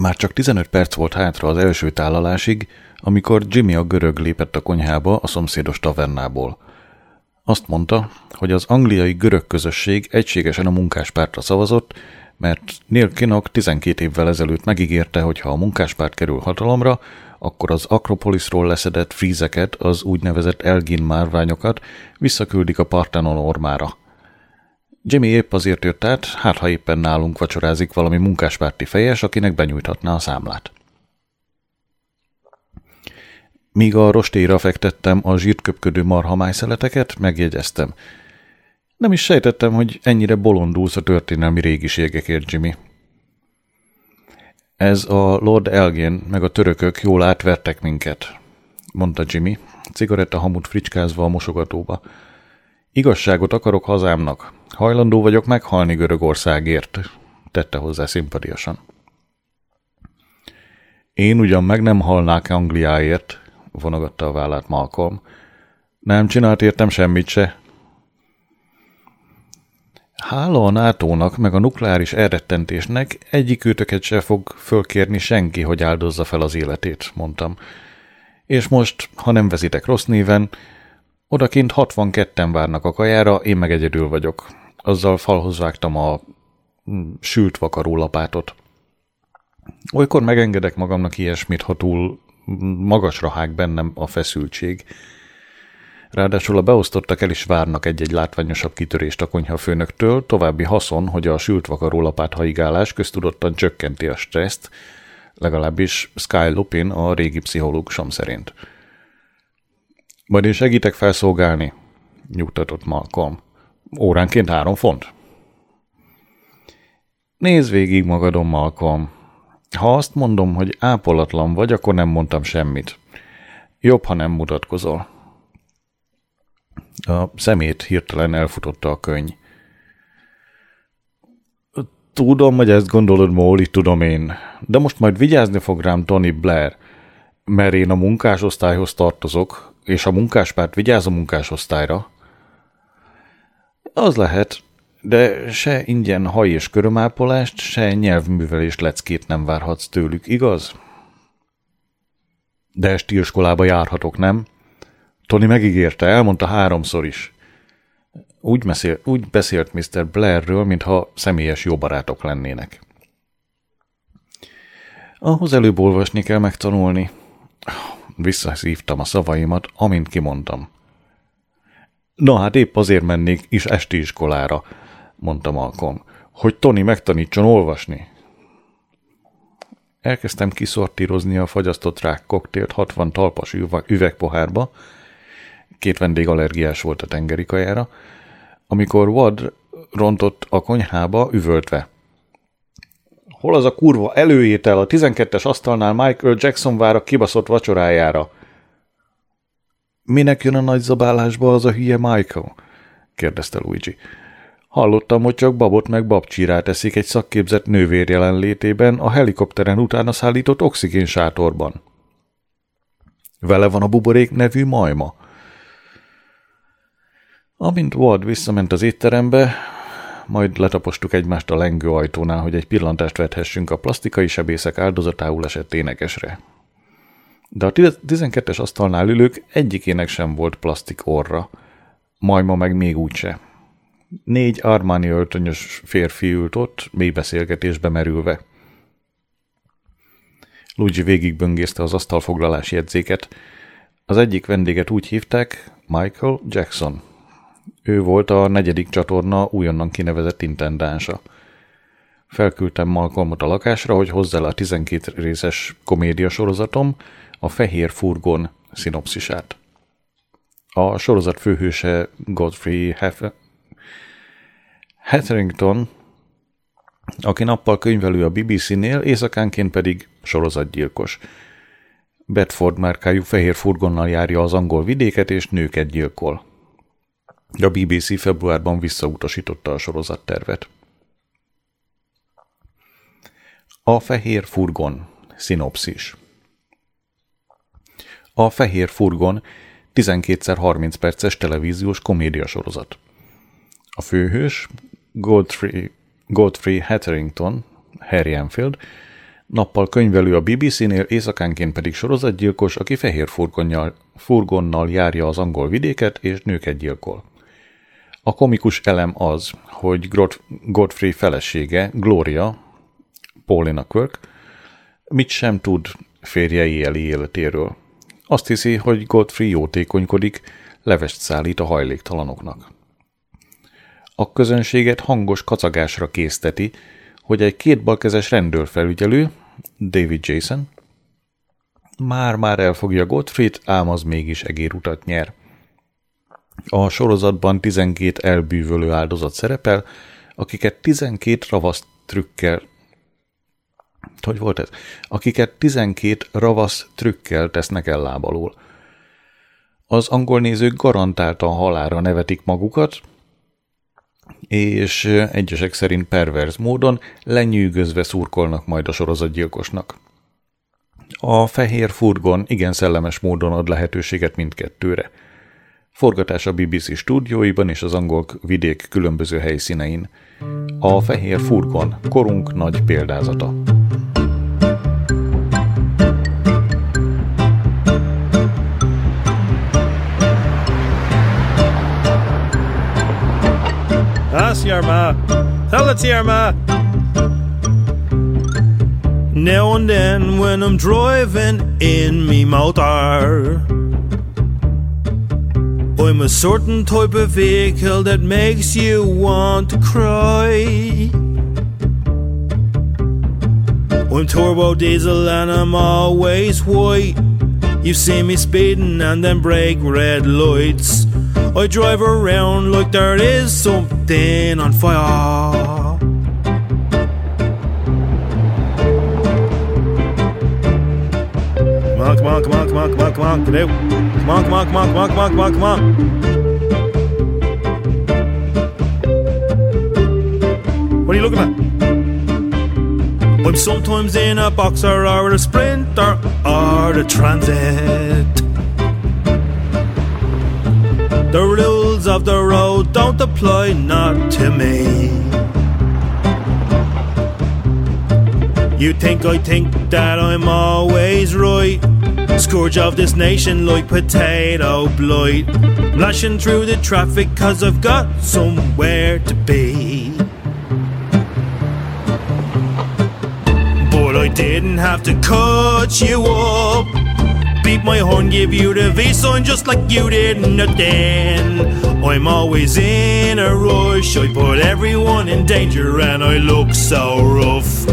Már csak 15 perc volt hátra az első tálalásig, amikor Jimmy a görög lépett a konyhába a szomszédos tavernából. Azt mondta, hogy az angliai görög közösség egységesen a munkáspártra szavazott, mert Neil Kinnock 12 évvel ezelőtt megígérte, hogy ha a munkáspárt kerül hatalomra, akkor az Akropoliszról leszedett frízeket, az úgynevezett Elgin márványokat visszaküldik a Parthenon ormára. Jimmy épp azért jött át, hát ha éppen nálunk vacsorázik valami munkáspárti fejes, akinek benyújthatná a számlát. Míg a rostélyra fektettem a zsírköpködő marhamájszeleteket, megjegyeztem. Nem is sejtettem, hogy ennyire bolondulsz a történelmi régiségekért, Jimmy. Ez a Lord Elgin meg a törökök jól átvertek minket, mondta Jimmy, cigarettahamut fricskázva a mosogatóba. Igazságot akarok hazámnak. Hajlandó vagyok meghalni Görögországért, tette hozzá szimpatiasan. Én ugyan meg nem halnák Angliáért, vonogatta a vállát Malcolm. Nem csinált értem semmit se. Hála a NATO-nak meg a nukleáris elrettentésnek egyikőtöket se fog fölkérni senki, hogy áldozza fel az életét, mondtam. És most, ha nem vezitek rossz néven, odakint 62-en várnak a kajára, én meg egyedül vagyok. Azzal falhoz vágtam a sült vakaró lapátot. Olykor megengedek magamnak ilyesmit, ha túl magasra hág bennem a feszültség. Ráadásul a beosztottak el is várnak egy-egy látványosabb kitörést a konyhafőnöktől, további haszon, hogy a sült vakaró lapát haigálás köztudottan csökkenti a stresszt, legalábbis Sky Lupin a régi pszichológusom szerint. Majd én segítek felszolgálni, nyugtatott Malcolm. Óránként 3 font. Nézd végig magadon, Malcolm. Ha azt mondom, hogy ápolatlan vagy, akkor nem mondtam semmit. Jobb, ha nem mutatkozol. A szemét hirtelen elfutotta a könny. Tudom, hogy ezt gondolod, Móli, tudom én. De most majd vigyázni fog rám Tony Blair, mert én a munkásosztályhoz tartozok, és a munkáspárt vigyáz a munkásosztályra. Az lehet, de se ingyen haj- és körömápolást, se nyelvművelés leckét nem várhatsz tőlük, igaz? De esti iskolába járhatok, nem? Tony megígérte, elmondta 3-szor is. Úgy beszélt Mr. Blairről, mintha személyes jó barátok lennének. Ahhoz előbb olvasni kell megtanulni. Visszaszívtam a szavaimat, amint kimondtam. Na hát épp azért mennék is esti iskolára, mondta Malcolm, hogy Tony megtanítson olvasni. Elkezdtem kiszortírozni a fagyasztott rákkoktélt 60 talpas üvegpohárba, 2 vendég allergiás volt a tengeri kajára, amikor Ward rontott a konyhába üvöltve. Hol az a kurva előétel a 12-es asztalnál Michael Jackson vár a kibaszott vacsorájára? Minek jön a nagy zabálásba az a hülye Michael? kérdezte Luigi. Hallottam, hogy csak babot meg babcsírát eszik egy szakképzett nővér jelenlétében a helikopteren utána szállított oxigén sátorban. Vele van a buborék nevű majma. Amint Ward visszament az étterembe, majd letapostuk egymást a lengő ajtónál, hogy egy pillantást vethessünk a plastikai sebészek áldozatául esett énekesre. De a 12-es asztalnál ülők egyikének sem volt plastik orra, majma meg még úgyse. 4 Armani öltönyös férfi ült ott, mély beszélgetésbe merülve. Luigi végigböngészte az asztalfoglalás jegyzéket. Az egyik vendéget úgy hívták, Michael Jackson. Ő volt a 4. csatorna újonnan kinevezett intendánsa. Felküldtem Malcolmot a lakásra, hogy hozzá le a 12 részes komédiasorozatom, a Fehér Furgon szinopszisát. A sorozat főhőse Godfrey Hetherington, aki nappal könyvelő a BBC-nél, éjszakánként pedig sorozatgyilkos. Bedford márkájú Fehér Furgonnal járja az angol vidéket és nőket gyilkol. A BBC februárban visszautasította a sorozattervet. A Fehér Furgon szinopszis. A Fehér Furgon 12x30 perces televíziós komédiasorozat. A főhős Godfrey Hetherington, Harry Enfield, Nappal könyvelő a BBC-nél, éjszakánként pedig sorozatgyilkos, aki fehér furgonnal járja az angol vidéket, és nőket gyilkol. A komikus elem az, hogy Godfrey felesége, Gloria, Paulina Kirk, mit sem tud férjei eli életéről. Azt hiszi, hogy Godfrey jótékonykodik, levest szállít a hajléktalanoknak. A közönséget hangos kacagásra készteti, hogy egy kétbalkezes rendőrfelügyelő, David Jason, már-már elfogja Godfreyt, ám az mégis egérutat nyer. A sorozatban 12 elbűvölő áldozat szerepel, akiket 12 ravasz trükkel tesznek el láb alól. Az angol nézők garantáltan halálra nevetik magukat, és egyesek szerint perverz módon lenyűgözve szurkolnak majd a sorozatgyilkosnak. A fehér furgon igen szellemes módon ad lehetőséget mindkettőre. Forgatás a BBC stúdióiban és az angol vidék különböző helyszínein. A fehér furgon, korunk nagy példázata. That's your ma. Tell it to your ma. Now and then when I'm driving in me motor, I'm a certain type of vehicle that makes you want to cry. I'm turbo diesel and I'm always white. You see me speeding and then brake red lights. I drive around like there is something on fire. Come on, come on, come on, come on, come on, come on, get out. Come on, come on, come on, come on, come on, come on, come on. What are you looking at? I'm sometimes in a boxer or a sprinter or a transit. The rules of the road don't apply, not to me. You think I think that I'm always right, scourge of this nation like potato blight, lashing through the traffic 'cause I've got somewhere to be. But I didn't have to cut you up, beat my horn, give you the V-sign just like you did nothing. I'm always in a rush, I put everyone in danger and I look so rough.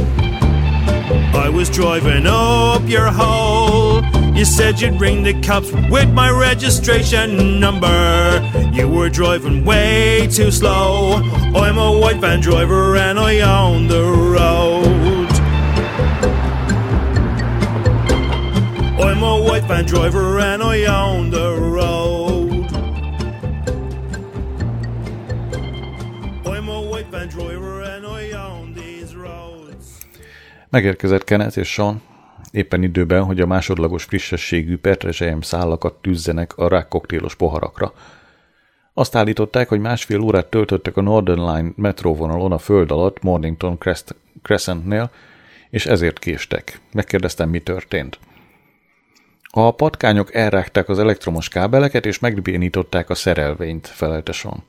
I was driving up your hole, you said you'd ring the cops with my registration number. You were driving way too slow, I'm a white van driver and I own the road. I'm a white van driver and I own the road. I'm a white van driver and I own these roads. Megérkezett Kenneth és Sean éppen időben, hogy a másodlagos frissességű petrezselyem szálakat tűzzenek a rákkoktélos poharakra. Azt állították, hogy másfél órát töltöttek a Northern Line metróvonalon a föld alatt Mornington Crescentnél, és ezért késtek. Megkérdeztem, mi történt. A patkányok elrágták az elektromos kábeleket, és megbénították a szerelvényt, felelte Sean.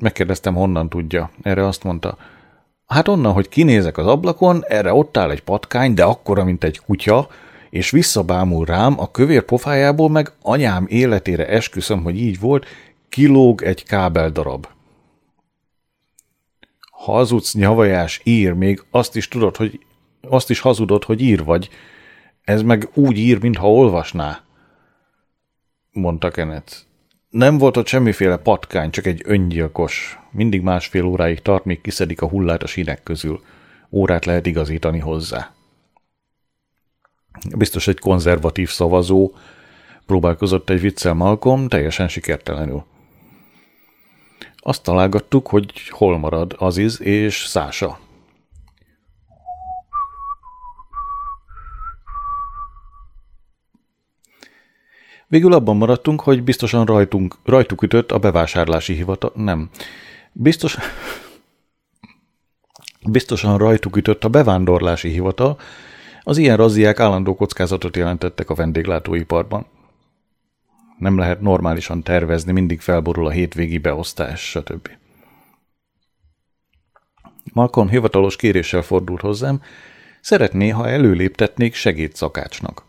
Megkérdeztem, honnan tudja. Erre azt mondta, hát onnan, hogy kinézek az ablakon, erre ott áll egy patkány, de akkora, mint egy kutya, és visszabámul rám, a kövér pofájából meg anyám életére esküszöm, hogy így volt, kilóg egy kábeldarab. Hazudsz, nyavajás, ír, még azt is hazudod, hogy ír vagy, ez meg úgy ír, mintha olvasná, mondta Kenneth. Nem volt ott semmiféle patkány, csak egy öngyilkos. Mindig másfél óráig tart, míg kiszedik a hullát a sínek közül. Órát lehet igazítani hozzá. Biztos egy konzervatív szavazó, próbálkozott egy viccel Malcolm, teljesen sikertelenül. Azt találgattuk, hogy hol marad Aziz és Szása. Végül abban maradtunk, hogy biztosan rajtuk ütött a bevásárlási hivatal... Nem. Biztos... Biztosan rajtuk ütött a bevándorlási hivatal, az ilyen razziák állandó kockázatot jelentettek a vendéglátóiparban. Nem lehet normálisan tervezni, mindig felborul a hétvégi beosztás, stb. Malcolm hivatalos kéréssel fordult hozzám, szeretné, ha előléptetnék segédszakácsnak.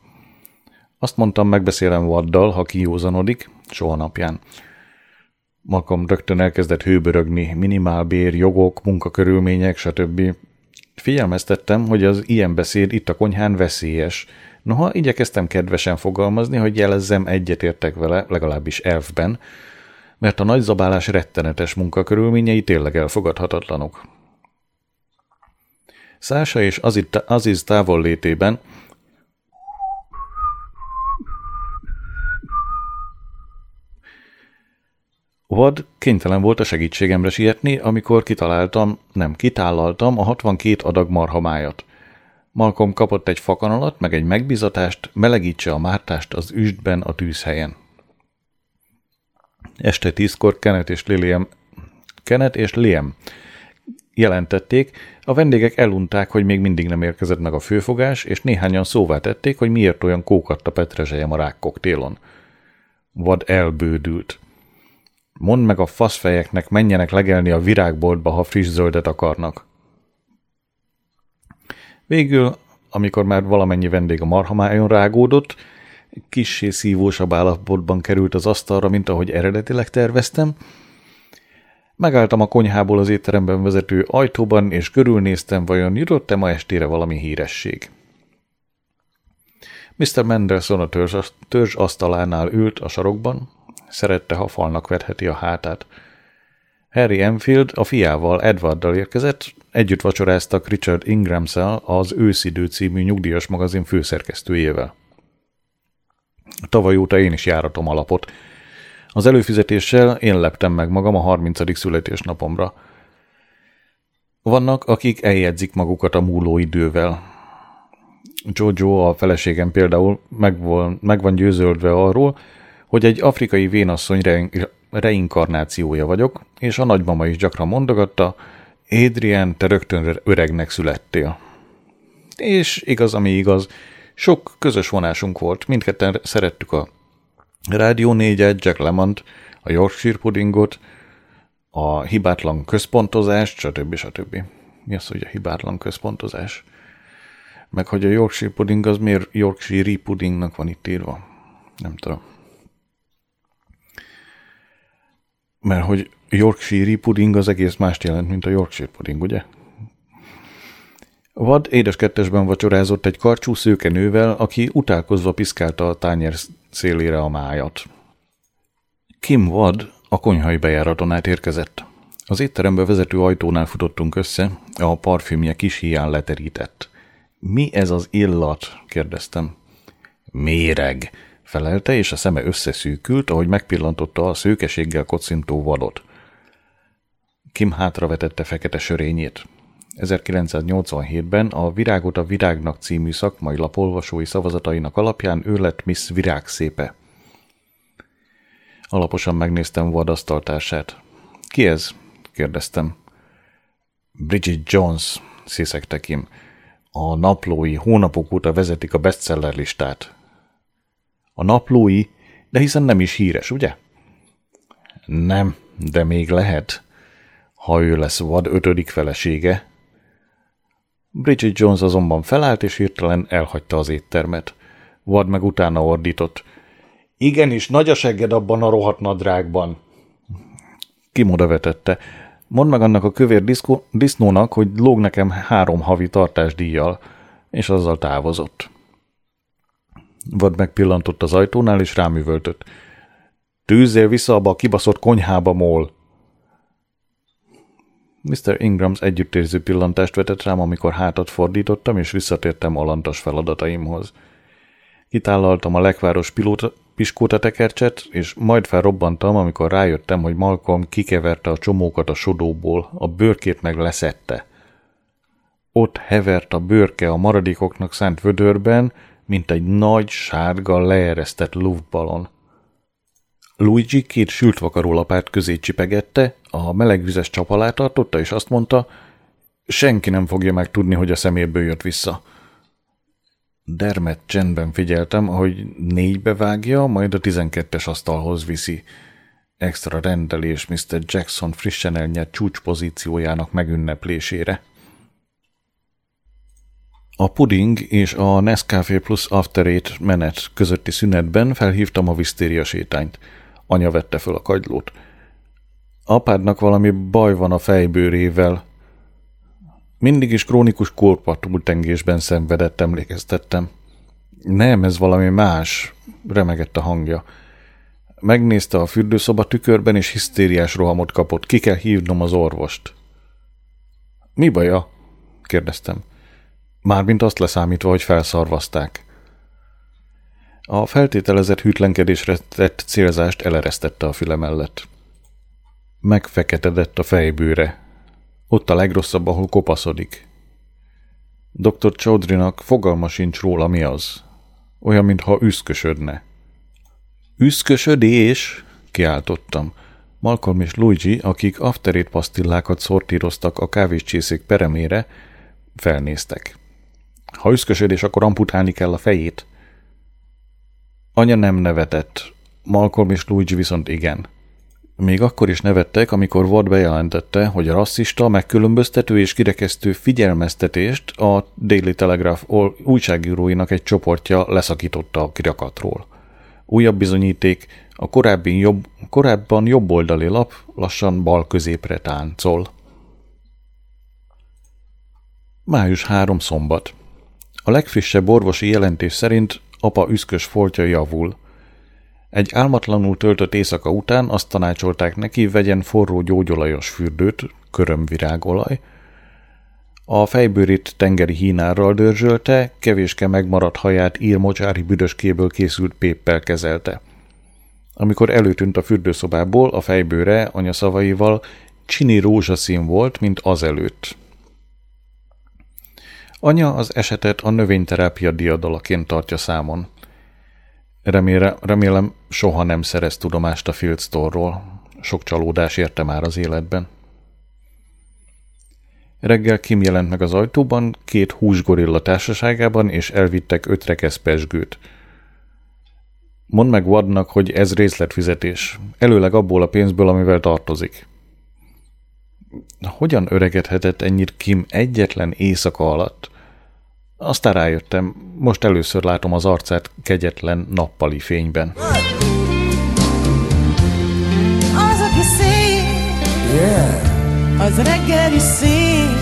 Azt mondtam, megbeszélem Warddal, ha kijózanodik, soha napján. Malcolm rögtön elkezdett hőbörögni, minimálbér, jogok, munkakörülmények, stb. Figyelmeztettem, hogy az ilyen beszéd itt a konyhán veszélyes. Noha igyekeztem kedvesen fogalmazni, hogy jelezzem, egyetértek vele, legalábbis elfben, mert a nagy zabálás rettenetes munkakörülményei tényleg elfogadhatatlanok. Szása és Aziz távollétében Ward kénytelen volt a segítségemre sietni, amikor kitállaltam a 62 adag marhamájat. Malcolm kapott egy fakanalat, meg egy megbízatást, melegítse a mártást az üstben a tűzhelyen. Este 10-kor Kenneth és Liam jelentették, a vendégek elunták, hogy még mindig nem érkezett meg a főfogás, és néhányan szóvá tették, hogy miért olyan kókadt a petrezselyem a rákkoktélon. Ward elbődült. Mondd meg a faszfejeknek, menjenek legelni a virágboltba, ha friss zöldet akarnak. Végül, amikor már valamennyi vendég a marhamájon rágódott, kissé szívósabb állapotban került az asztalra, mint ahogy eredetileg terveztem. Megálltam a konyhából az étteremben vezető ajtóban, és körülnéztem, vajon jutott-e ma estére valami híresség. Mr. Mendelson a törzs asztalánál ült a sarokban, szerette, ha falnak vetheti a hátát. Harry Enfield a fiával, Edwarddal érkezett, együtt vacsoráztak Richard Ingramssal, az Őszidő című nyugdíjas magazin főszerkesztőjével. Tavaly óta én is járatom alapot. Az előfizetéssel én leptem meg magam a 30. születésnapomra. Vannak, akik eljegyzik magukat a múló idővel. Jojo, a feleségem például meg van győződve arról, hogy egy afrikai vénasszony reinkarnációja vagyok, és a nagymama is gyakran mondogatta, Adrián, te rögtön öregnek születtél. És igaz, ami igaz, sok közös vonásunk volt, mindketten szerettük a Rádió 4-et, Jack Lemmont, a Yorkshire Puddingot, a hibátlan központozást, stb. Mi az, hogy a hibátlan központozás? Meg hogy a Yorkshire Pudding az miért Yorkshire Puddingnak van itt írva? Nem tudom. Mert hogy Yorkshire Pudding az egész mást jelent, mint a Yorkshire Pudding, ugye? Ward édeskettesben vacsorázott egy karcsú szőkenővel, aki utálkozva piszkálta a tányér szélére a májat. Kim Ward a konyhai bejáraton át érkezett. Az étterembe vezető ajtónál futottunk össze, a parfümje kis híján leterített. Mi ez az illat? Kérdeztem. Méreg, felelte, és a szeme összeszűkült, ahogy megpillantotta a szőkeséggel kocintó vadot. Kim hátravetette fekete sörényét. 1987-ben a Virágot a Virágnak című szakmai lap olvasói szavazatainak alapján ő lett Miss Virágszépe. Alaposan megnéztem Ward asztaltársát. Ki ez? kérdeztem. Bridget Jones, sziszegte Kim. A naplói hónapok óta vezetik a bestseller listát. A naplói? De hiszen nem is híres, ugye? Nem, de még lehet. Ha ő lesz Ward 5. felesége. Bridget Jones azonban felállt, és hirtelen elhagyta az éttermet. Ward meg utána ordított. Igenis, nagy a segged abban a rohadt nadrágban. Kim odavetette. Mondd meg annak a kövér disznónak, hogy lóg nekem 3 havi tartásdíjjal, és azzal távozott. Ward megpillantott az ajtónál, és rám üvöltött. Tűzzél vissza abba a kibaszott konyhába, mól! Mr. Ingrams együttérző pillantást vetett rám, amikor hátat fordítottam, és visszatértem alantas feladataimhoz. Kitállaltam a lekváros piskótatekercset, és majd felrobbantam, amikor rájöttem, hogy Malcolm kikeverte a csomókat a sodóból, a bőrkét meg leszette. Ott hevert a bőrke a maradékoknak szánt vödörben, mint egy nagy, sárga, leeresztett luftballon. Luigi 2 sült vakarólapát közé csipegette, a melegvizes csap alá tartotta, és azt mondta, senki nem fogja meg tudni, hogy a szeméből jött vissza. Dermedt csendben figyeltem, ahogy 4-be vágja, majd a 12-es asztalhoz viszi. Extra rendelés Mr. Jackson frissen elnyert csúcspozíciójának megünneplésére. A puding és a Nescafé Plus After Eight menet közötti szünetben felhívtam a visztéria sétányt. Anya vette föl a kagylót. Apádnak valami baj van a fejbőrével. Mindig is krónikus korpatúltengésben szenvedett, emlékeztettem. Nem, ez valami más, remegett a hangja. Megnézte a fürdőszoba tükörben, és hisztériás rohamot kapott. Ki kell hívnom az orvost. Mi baja? kérdeztem. Mármint azt leszámítva, hogy felszarvazták. A feltételezett hűtlenkedésre tett célzást eleresztette a füle mellett. Megfeketedett a fejbőre. Ott a legrosszabb, ahol kopaszodik. Dr. Chaudhrynak fogalma sincs róla, mi az. Olyan, mintha üszkösödne. Üszkösödés! Kiáltottam. Malcolm és Luigi, akik afterét pasztillákat szortíroztak a kávéscsészék peremére, felnéztek. Ha üszkösödés, akkor amputálni kell a fejét. Anya nem nevetett. Malcolm és Luigi viszont igen. Még akkor is nevettek, amikor Ward bejelentette, hogy a rasszista, megkülönböztető és kirekesztő figyelmeztetést a Daily Telegraph újságíróinak egy csoportja leszakította a kirakatról. Újabb bizonyíték, a korábban jobboldali lap lassan bal középre táncol. Május 3 szombat. A legfrissebb orvosi jelentés szerint apa üszkös foltja javul. Egy álmatlanul töltött éjszaka után azt tanácsolták neki, vegyen forró gyógyolajos fürdőt, körömvirágolaj. A fejbőrét tengeri hínárral dörzsölte, kevéske megmaradt haját írmocsári büdöskéből készült péppel kezelte. Amikor előtűnt a fürdőszobából, a fejbőre anya szavaival csini rózsaszín volt, mint azelőtt. Anya az esetet a növényterápia diadalaként tartja számon. Remélem, soha nem szerez tudomást a Fieldstore-ról. Sok csalódás érte már az életben. Reggel Kim jelent meg az ajtóban, 2 húsgorilla társaságában, és elvittek 5 rekesz pezsgőt. Mondd meg Wardnak, hogy ez részletfizetés. Előleg abból a pénzből, amivel tartozik. Hogyan öregedhetett ennyit Kim egyetlen éjszaka alatt? Aztán rájöttem, most először látom az arcát kegyetlen nappali fényben. Az, aki szép, az reggel is szép,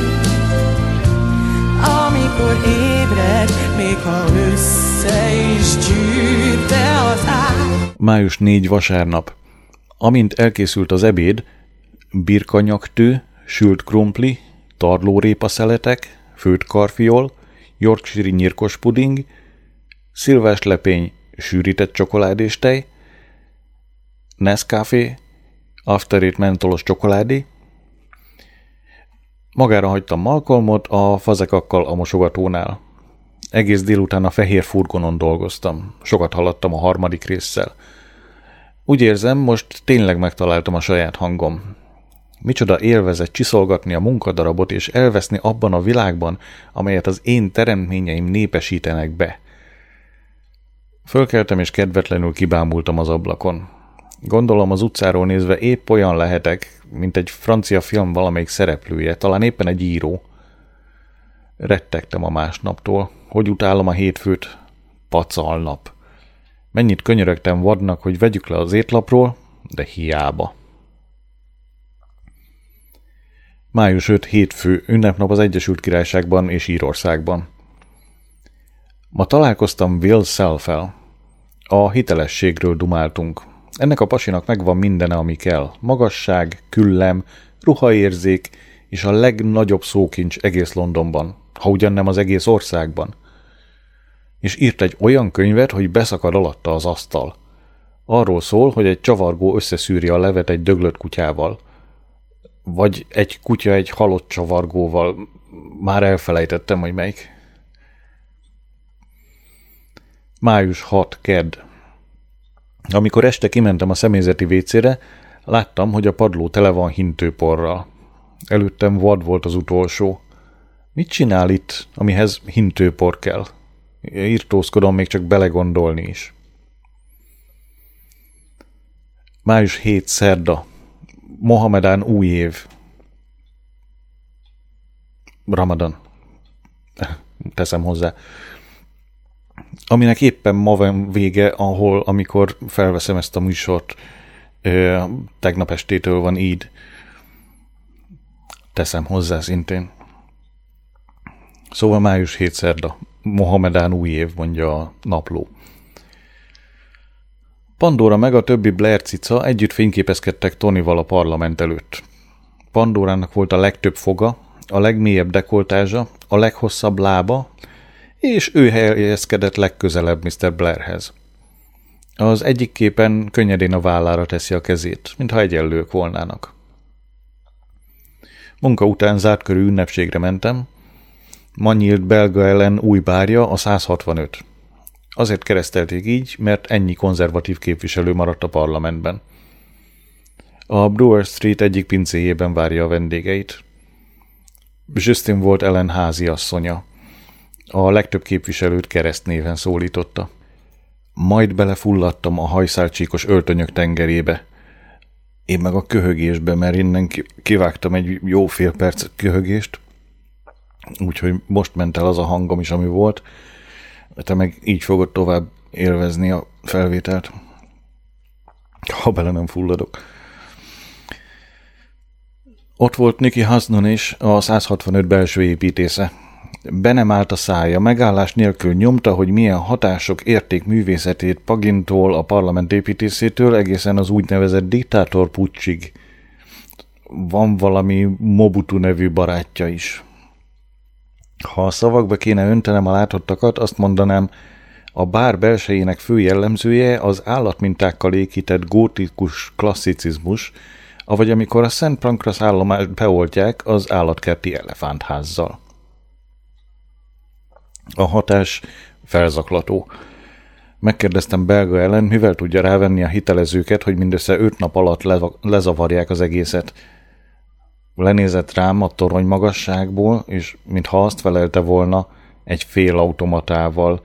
amikor ébred, még ha össze is gyűjte az áll. Május 4 vasárnap. Amint elkészült az ebéd, birkanyaktő, sült krumpli, tarlórépa szeletek, főtt karfiol, Yorkshire nyírkos puding, szilvás lepény, sűrített csokoládéstej, Nescafé, After Eight mentolos csokoládé. Magára hagytam Malcolmot a fazekakkal a mosogatónál. Egész délután a fehér furgonon dolgoztam. Sokat haladtam a 3. résszel. Úgy érzem, most tényleg megtaláltam a saját hangom. Micsoda élvezet csiszolgatni a munkadarabot és elveszni abban a világban, amelyet az én teremtményeim népesítenek be. Fölkeltem és kedvetlenül kibámultam az ablakon. Gondolom, az utcáról nézve épp olyan lehetek, mint egy francia film valamelyik szereplője, talán éppen egy író. Rettegtem a másnaptól, hogy utálom a hétfőt. Pacalnap. Mennyit könyörögtem Wardnak, hogy vegyük le az étlapról, de hiába. Május 5 hétfő, ünnepnap az Egyesült Királyságban és Írországban. Ma találkoztam Will Self-el. A hitelességről dumáltunk. Ennek a pasinak megvan mindene, ami kell. Magasság, küllem, ruhaérzék és a legnagyobb szókincs egész Londonban, ha ugyan nem az egész országban. És írt egy olyan könyvet, hogy beszakad alatta az asztal. Arról szól, hogy egy csavargó összeszűri a levet egy döglött kutyával. Vagy egy kutya egy halott csavargóval. Már elfelejtettem, hogy melyik. Május 6. Kedd. Amikor este kimentem a személyzeti vécére, láttam, hogy a padló tele van hintőporral. Előttem vad volt az utolsó. Mit csinál itt, amihez hintőpor kell? Irtózkodom még csak belegondolni is. Május 7. szerda. Mohamedán új év. Ramadan. Teszem hozzá. Aminek éppen ma van vége, amikor felveszem ezt a műsort. Tegnap estétől van Íd. Teszem hozzá szintén. Szóval május 7. szerda. Mohamedán új év, mondja a napló. Pandora meg a többi Blair cica együtt fényképezkedtek Tonyval a parlament előtt. Pandorának volt a legtöbb foga, a legmélyebb dekoltázsa, a leghosszabb lába, és ő helyezkedett legközelebb Mr. Blairhez. Az egyik képen könnyedén a vállára teszi a kezét, mintha egyenlők volnának. Munka után zárt körű ünnepségre mentem. Ma nyílt belga ellen új bárja, a 165. Azért keresztelték így, mert ennyi konzervatív képviselő maradt a parlamentben. A Brewer Street egyik pincéjében várja a vendégeit. Justin volt Ellen háziasszonya. A legtöbb képviselőt keresztnéven szólította. Majd belefulladtam a hajszálcsíkos öltönyök tengerébe. Én meg a köhögésbe, mert innen kivágtam egy jó fél perc köhögést. Úgyhogy most ment el az a hangom is, ami volt. Te meg így fogod tovább élvezni a felvételt. Ha bele nem fulladok. Ott volt Nicky Hasnon is, a 165 belső építésze. Be nem állt a szája, megállás nélkül nyomta, hogy milyen hatások érték művészetét Pagintól, a parlament építészétől, egészen az úgynevezett diktátor puccsig. Van valami Mobutu nevű barátja is. Ha a szavakba kéne öntenem a látottakat, azt mondanám, a bár belsejének fő jellemzője az állatmintákkal ékített gótikus klasszicizmus, avagy amikor a Szent Pankrász állomást beoltják az állatkerti elefántházzal. A hatás felzaklató. Megkérdeztem belga ellen, mivel tudja rávenni a hitelezőket, hogy mindössze 5 nap alatt lezavarják az egészet. Lenézett rám a torony magasságból, és mintha azt felelte volna egy fél automatával.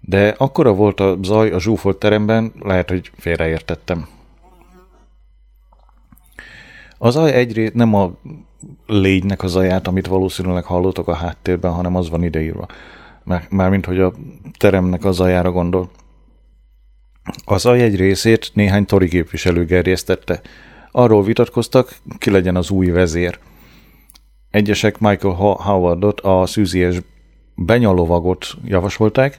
De akkora volt a zaj a zsúfolt teremben, lehet, hogy félreértettem. A zaj egyrészt nem a légynek a zaját, amit valószínűleg hallottok a háttérben, hanem az van ideírva. Mármint, hogy a teremnek a zajára gondol. A zaj egy részét néhány tori képviselő gerjesztette. Arról vitatkoztak, ki legyen az új vezér. Egyesek Michael Howardot, a szűzies benyalovagot javasolták,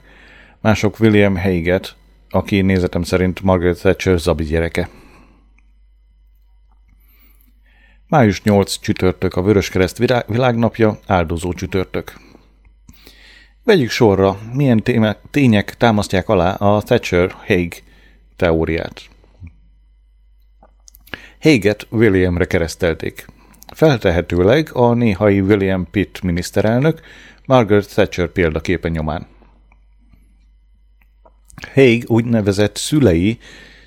mások William Hague-et, aki nézetem szerint Margaret Thatcher zabi gyereke. Május 8 csütörtök, a Vöröskereszt világnapja, áldozó csütörtök. Vegyük sorra, milyen tények támasztják alá a Thatcher-Hague teóriát. Hague-et Williamre keresztelték. Feltehetőleg a néhai William Pitt miniszterelnök Margaret Thatcher példaképe nyomán. Hague úgynevezett szülei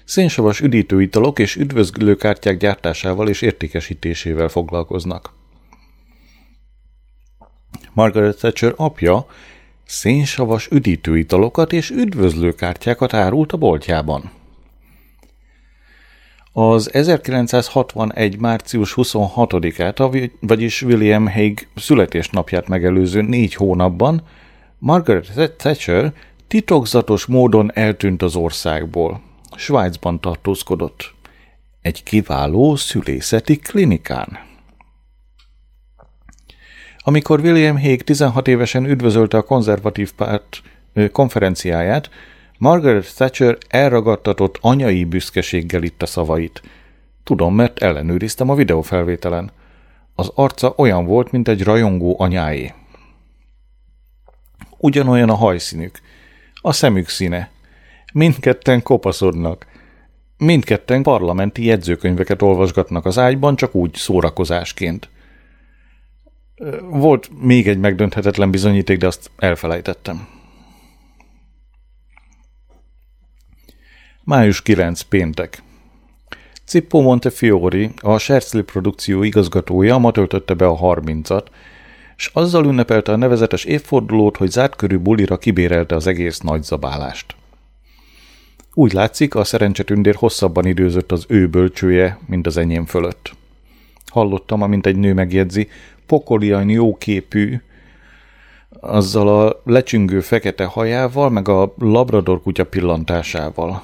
szénsavas üdítőitalok és üdvözlőkártyák gyártásával és értékesítésével foglalkoznak. Margaret Thatcher apja szénsavas üdítőitalokat és üdvözlőkártyákat árult a boltjában. Az 1961. március 26-át, vagyis William Hague születésnapját megelőző 4 hónapban Margaret Thatcher titokzatos módon eltűnt az országból. Svájcban tartózkodott. Egy kiváló szülészeti klinikán. Amikor William Hague 16 évesen üdvözölte a konzervatív párt konferenciáját, Margaret Thatcher elragadtatott anyai büszkeséggel itta szavait. Tudom, mert ellenőriztem a videófelvételen. Az arca olyan volt, mint egy rajongó anyáé. Ugyanolyan a hajszínük, a szemük színe. Mindketten kopaszodnak. Mindketten parlamenti jegyzőkönyveket olvasgatnak az ágyban, csak úgy szórakozásként. Volt még egy megdönthetetlen bizonyíték, de azt elfelejtettem. Május 9. péntek. Cippo Montefiori, a Shershley produkció igazgatója ma töltötte be a 30-at, s azzal ünnepelte a nevezetes évfordulót, hogy zárt körű bulira kibérelte az egész nagy zabálást. Úgy látszik, a szerencsetündér hosszabban időzött az ő bölcsője, mint az enyém fölött. Hallottam, amint egy nő megjegyzi, pokolian jó képű, azzal a lecsüngő fekete hajával, meg a labrador kutya pillantásával.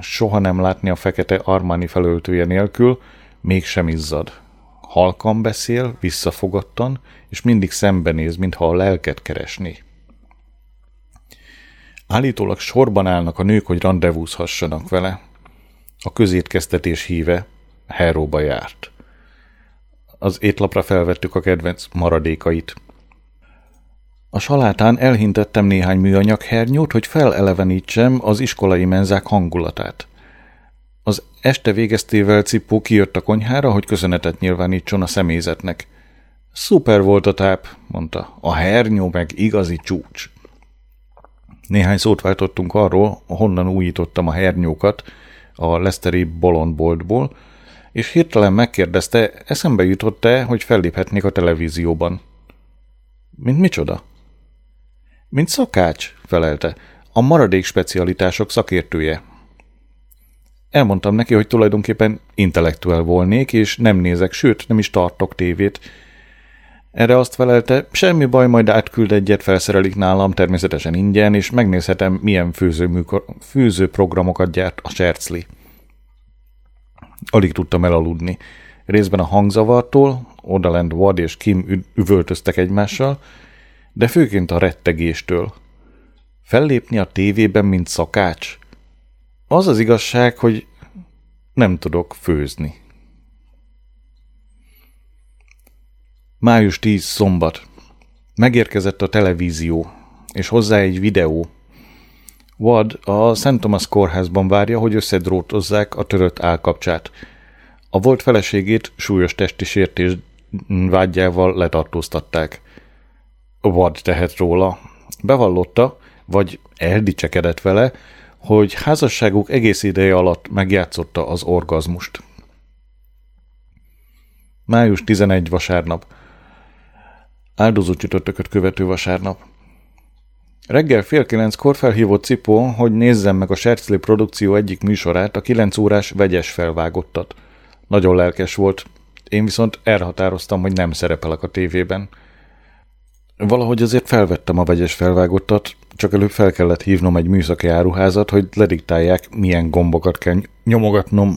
Soha nem látni a fekete Armani felöltője nélkül, mégsem izzad. Halkan beszél, visszafogattan, és mindig szembenéz, mintha a lelket keresné. Állítólag sorban állnak a nők, hogy randevúzhassanak vele. A közétkeztetés híve Harrowba járt. Az étlapra felvettük a kedvenc maradékait. A salátán elhintettem néhány műanyag hernyót, hogy felelevenítsem az iskolai menzák hangulatát. Az este végeztével Cippo kijött a konyhára, hogy köszönetet nyilvánítson a személyzetnek. Szuper volt a táp, mondta. A hernyó meg igazi csúcs. Néhány szót váltottunk arról, honnan újítottam a hernyókat a leicesteri bolondboltból, és hirtelen megkérdezte, eszembe jutott-e, hogy felléphetnék a televízióban. Mint micsoda? Mint szakács, felelte. A maradék specialitások szakértője. Elmondtam neki, hogy tulajdonképpen intellektuel volnék, és nem nézek, sőt, nem is tartok tévét. Erre azt felelte, semmi baj, majd átküld egyet, felszerelik nálam, természetesen ingyen, és megnézhetem, milyen főzőprogramokat gyárt a Shershley. Alig tudtam elaludni. Részben a hangzavartól, odalent Ward és Kim üvöltöztek egymással, de főként a rettegéstől. Fellépni a tévében, mint szakács? Az az igazság, hogy nem tudok főzni. Május 10 szombat. Megérkezett a televízió, és hozzá egy videó. Ward a St. Thomas kórházban várja, hogy összedrótozzák a törött állkapcsát. A volt feleségét súlyos testi sértés vádjával letartóztatták. Ward tehet róla. Bevallotta, vagy eldicsekedett vele, hogy házasságuk egész ideje alatt megjátszotta az orgazmust. Május 11 vasárnap. Áldozó csütörtököt követő vasárnap. Reggel 8:30-kor felhívott Cippo, hogy nézzem meg a Shershley produkció egyik műsorát, a 9 órás vegyes felvágottat. Nagyon lelkes volt, én viszont elhatároztam, hogy nem szerepelek a tévében. Valahogy azért felvettem a vegyes felvágottat, csak előbb fel kellett hívnom egy műszaki áruházat, hogy lediktálják, milyen gombokat kell nyomogatnom.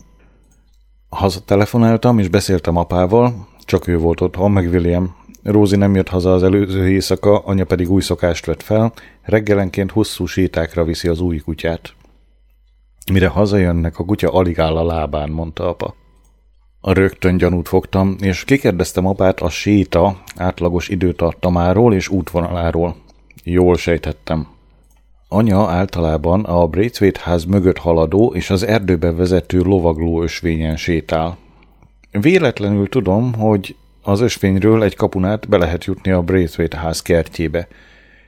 Hazatelefonáltam, és beszéltem apával, csak ő volt otthon, meg William. Rózi nem jött haza az előző éjszaka, anya pedig új szokást vett fel, reggelenként hosszú sétákra viszi az új kutyát. Mire hazajönnek, a kutya alig áll a lábán, mondta apa. Rögtön gyanút fogtam, és kikérdeztem apát a séta átlagos időtartamáról és útvonaláról. Jól sejtettem. Anya általában a Braithwaite ház mögött haladó és az erdőbe vezető lovagló ösvényen sétál. Véletlenül tudom, hogy az ösvényről egy kapun át be lehet jutni a Braithwaite ház kertjébe.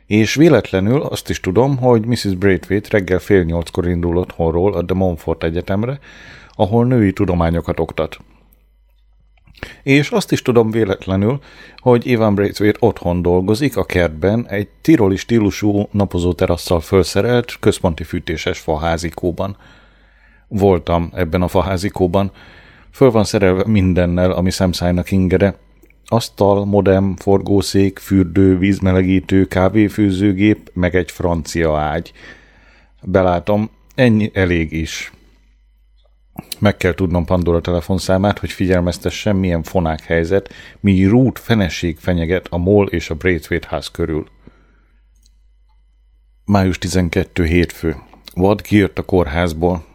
És véletlenül azt is tudom, hogy Mrs. Braithwaite reggel 7:30-kor indul otthonról a De Montfort Egyetemre, ahol női tudományokat oktat. És azt is tudom véletlenül, hogy Ivan Braithwaite otthon dolgozik a kertben egy tiroli stílusú napozóterasszal felszerelt központi fűtéses faházikóban. Voltam ebben a faházikóban. Föl van szerelve mindennel, ami szemszájnak ingere. Asztal, modem, forgószék, fürdő, vízmelegítő, kávéfőzőgép, meg egy francia ágy. Belátom, ennyi elég is. Meg kell tudnom Pandora telefonszámát, hogy figyelmeztessem, milyen fonák helyzet, mi rút fenesség fenyeget a MOL és a Braithwaite ház körül. Május 12. hétfő. Ward kijött a kórházból.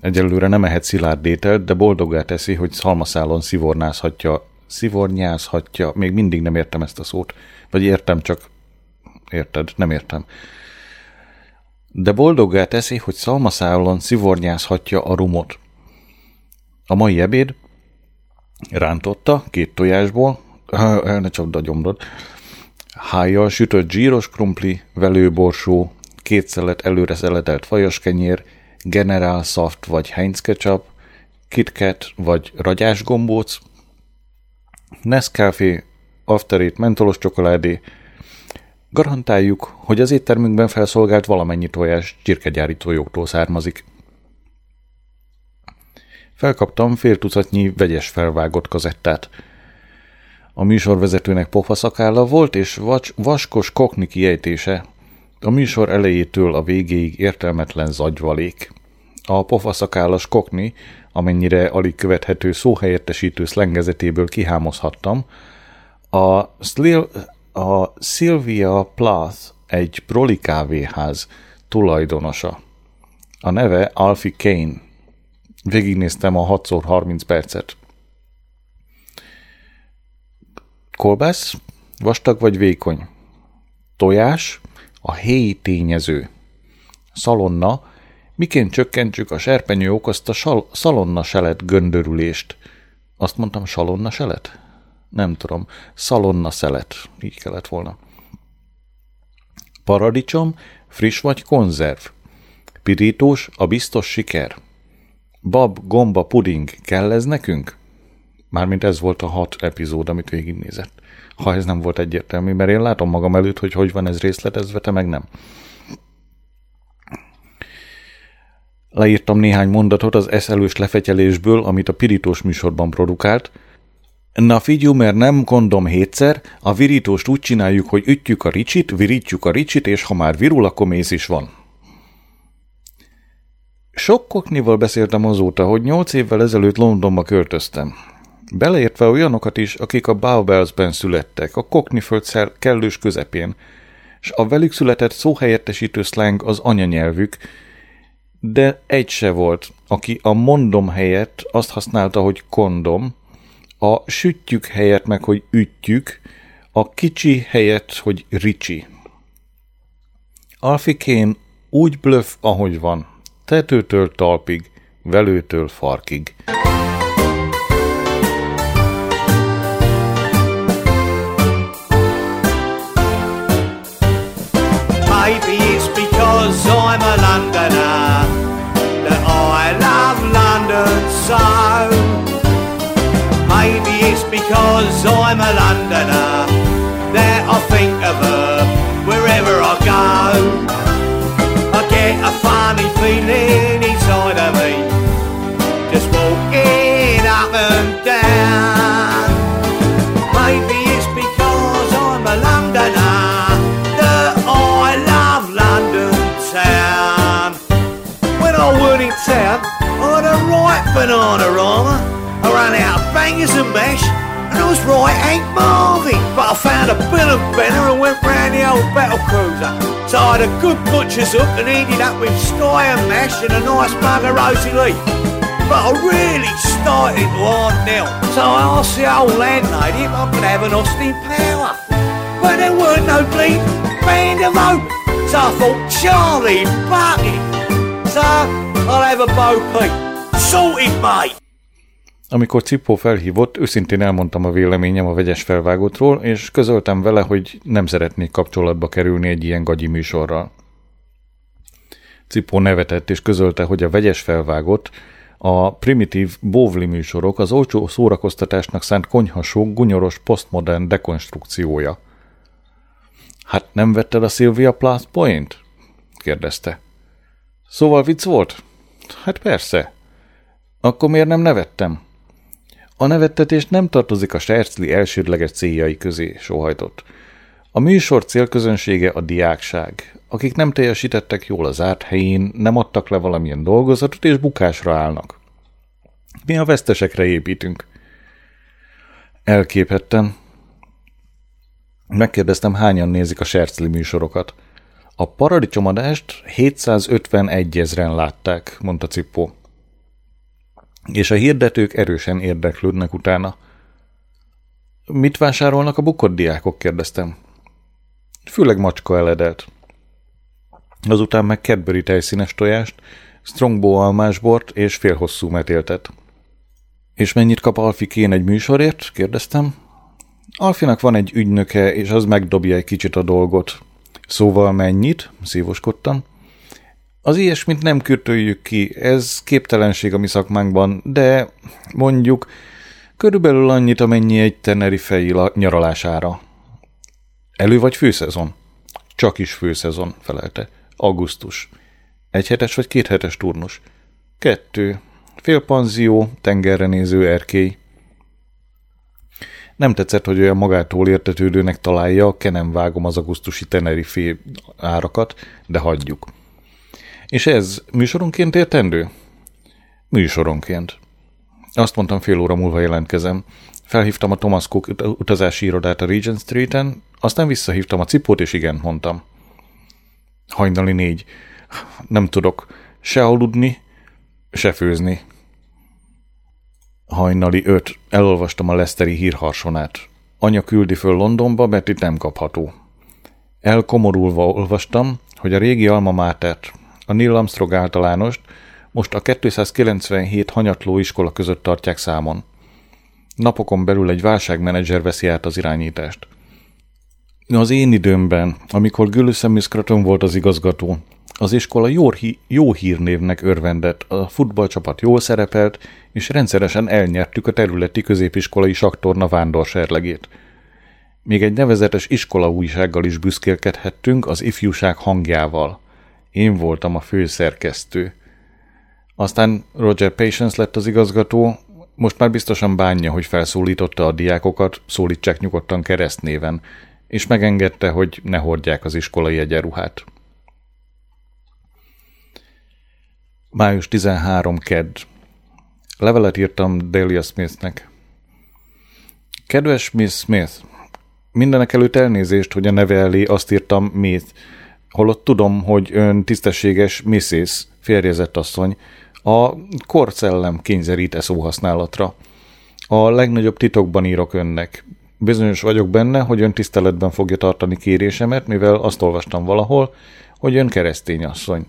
Egyelőre nem ehet szilárd ételt, de boldoggá teszi, hogy szalmaszálon szivornyázhatja, még mindig nem értem ezt a szót. Vagy értem, csak érted, nem értem. De boldoggá teszi, hogy szalmaszálon szivornyázhatja a rumot. A mai ebéd rántotta 2 tojásból, ne csapd a gyomrod, hájjal sütött zsíros krumpli, velőborsó, 2 szelet előre szeletelt fajaskenyér, General Soft vagy Heinz ketchup, KitKat vagy ragyás gombóc, Nescafé After Eight mentolos csokoládé. Garantáljuk, hogy az éttermünkben felszolgált valamennyi tojás csirkegyártójuktól származik. Felkaptam fél tucatnyi vegyes felvágott kazettát. A műsorvezetőnek pofaszakálla volt és vaskos kokni kiejtése. A műsor elejétől a végéig értelmetlen zagyvalék. A pofaszakállas kokni, amennyire alig követhető szóhelyettesítő szlengezetéből kihámozhattam, a Sylvia Plath egy proli kávéház tulajdonosa. A neve Alfie Kane. Végignéztem a 6x30 percet. Kolbász? Vastag vagy vékony? Tojás? A héj tényező. Szalonna? Miként csökkentsük a serpenyő okozta szalonna-selet göndörülést? Azt mondtam, salonna-selet? Nem tudom. Szalonna-szelet. Így kellett volna. Paradicsom? Friss vagy konzerv? Pirítós? A biztos siker. Bab-gomba puding. Kell ez nekünk? Mármint ez volt a 6 epizód, amit végignézett. Ha ez nem volt egyértelmű, mert én látom magam előtt, hogy hogy van ez részletezve, te meg nem. Leírtam néhány mondatot az eszelős lefetyelésből, amit a pirítós műsorban produkált. Na figyú, mert nem kondom hétszer, a virítóst úgy csináljuk, hogy ütjük a ricsit, virítjük a ricsit, és ha már virul, akkor méz is van. Sok koknival beszéltem azóta, hogy 8 évvel ezelőtt Londonba költöztem. Beleértve olyanokat is, akik a Bowbells-ben születtek, a Cockney-föld kellős közepén, és a velük született szóhelyettesítő szleng az anyanyelvük, de egy se volt, aki a mondom helyett azt használta, hogy kondom, a sütjük helyett meg, hogy ütjük, a kicsi helyett, hogy ricsi. Alfie Kane úgy blöff, ahogy van, tetőtől talpig, velőtől farkig. Maybe it's because I'm a Londoner that I love London so. Maybe it's because I'm a Londoner that I think of her wherever I go. I get a funny feeling inside of me, just walking up and down. Maybe it's because I'm a Londoner. I'd a right banana rama, I ran out of bangers and mash, and I was right Hank Marvin, but I found a bill of better and went round the old battle cruiser, so I had a good butcher's hook and ended up with Sky and mash and a nice mug of rosy leaf, but I really started to hard now, so I asked the old landlady if I could have an Austin Power, but there weren't no bleeding band of open, so I thought, Charlie Bucket, so I'll have a bow pig. Sorted, mate! Amikor Cippo felhívott, őszintén elmondtam a véleményem a vegyes felvágottról, és közöltem vele, hogy nem szeretnék kapcsolatba kerülni egy ilyen gagyi műsorral. Cippo nevetett, és közölte, hogy a vegyes felvágott, a primitív bóvli műsorok az olcsó szórakoztatásnak szánt konyhasók gunyoros posztmodern dekonstrukciója. Hát nem vetted a Sylvia Plath point? Kérdezte. Szóval vicc volt? Hát persze. Akkor miért nem nevettem? A nevettetés nem tartozik a Shershley elsődleges céljai közé, sóhajtott. A műsor célközönsége a diákság, akik nem teljesítettek jól az árt helyén, nem adtak le valamilyen dolgozatot és bukásra állnak. Mi a vesztesekre építünk. Elképettem. Megkérdeztem, hányan nézik a Shershley műsorokat. A paradicsomadást 751 000 látták, mondta Cippo. És a hirdetők erősen érdeklődnek utána. Mit vásárolnak a bukott diákok, kérdeztem. Főleg macska eledelt. Azután meg Cadbury tejszínes tojást, Strongbow almásbort és félhosszú metéltet. És mennyit kap Alfie Kane egy műsorért, kérdeztem. Alfinak van egy ügynöke, és az megdobja egy kicsit a dolgot. Szóval mennyit? Szívoskodtam. Az ilyesmit nem kürtöljük ki, ez képtelenség a mi szakmánkban, de mondjuk Körülbelül annyit, amennyi egy tenerifei nyaralására. Elő vagy főszezon? Csak is főszezon, felelte. Augusztus. 1 hetes vagy 2 hetes turnus? 2. Félpanzió, tengerre néző erkély. Nem tetszett, hogy olyan magától értetődőnek találja, ke nem vágom az augusztusi tenerifé árakat, de hagyjuk. És ez műsoronként értendő? Műsoronként. Azt mondtam, fél óra múlva jelentkezem. Felhívtam a Thomas Cook utazási irodát a Regent Street-en, aztán visszahívtam a Cippót, és igen, mondtam. Hajnali 4. Nem tudok se aludni, se főzni. Hajnali 5. Elolvastam a Leicesteri hírharsonát. Anya küldi föl Londonba, mert itt nem kapható. Elkomorulva olvastam, hogy a régi alma mátert, a Neil Armstrong általánost, most a 297 hanyatló iskola között tartják számon. Napokon belül egy válságmenedzser veszi át az irányítást. Az én időmben, amikor Gülösemű Scraton volt az igazgató, az iskola jó hírnévnek örvendett, a futballcsapat jól szerepelt, és rendszeresen elnyertük a területi középiskolai saktorna vándorserlegét. Még egy nevezetes iskolaújsággal is büszkélkedhettünk, az Ifjúság hangjával. Én voltam a főszerkesztő. Aztán Roger Patience lett az igazgató, most már biztosan bánja, hogy felszólította a diákokat, szólítsák nyugodtan keresztnéven, és megengedte, hogy ne hordják az iskolai egyenruhát. Május 13. Kedd. Levelet írtam Delia Smithnek. Kedves Miss Smith, mindenekelőtt elnézést, hogy a neve elé azt írtam Smith, holott tudom, hogy ön tisztességes Mrs. férjezett asszony, a korszellem kényszerít e szóhasználatra. A legnagyobb titokban írok önnek. Bizonyos vagyok benne, hogy ön tiszteletben fogja tartani kérésemet, mivel azt olvastam valahol, hogy ön keresztény asszony.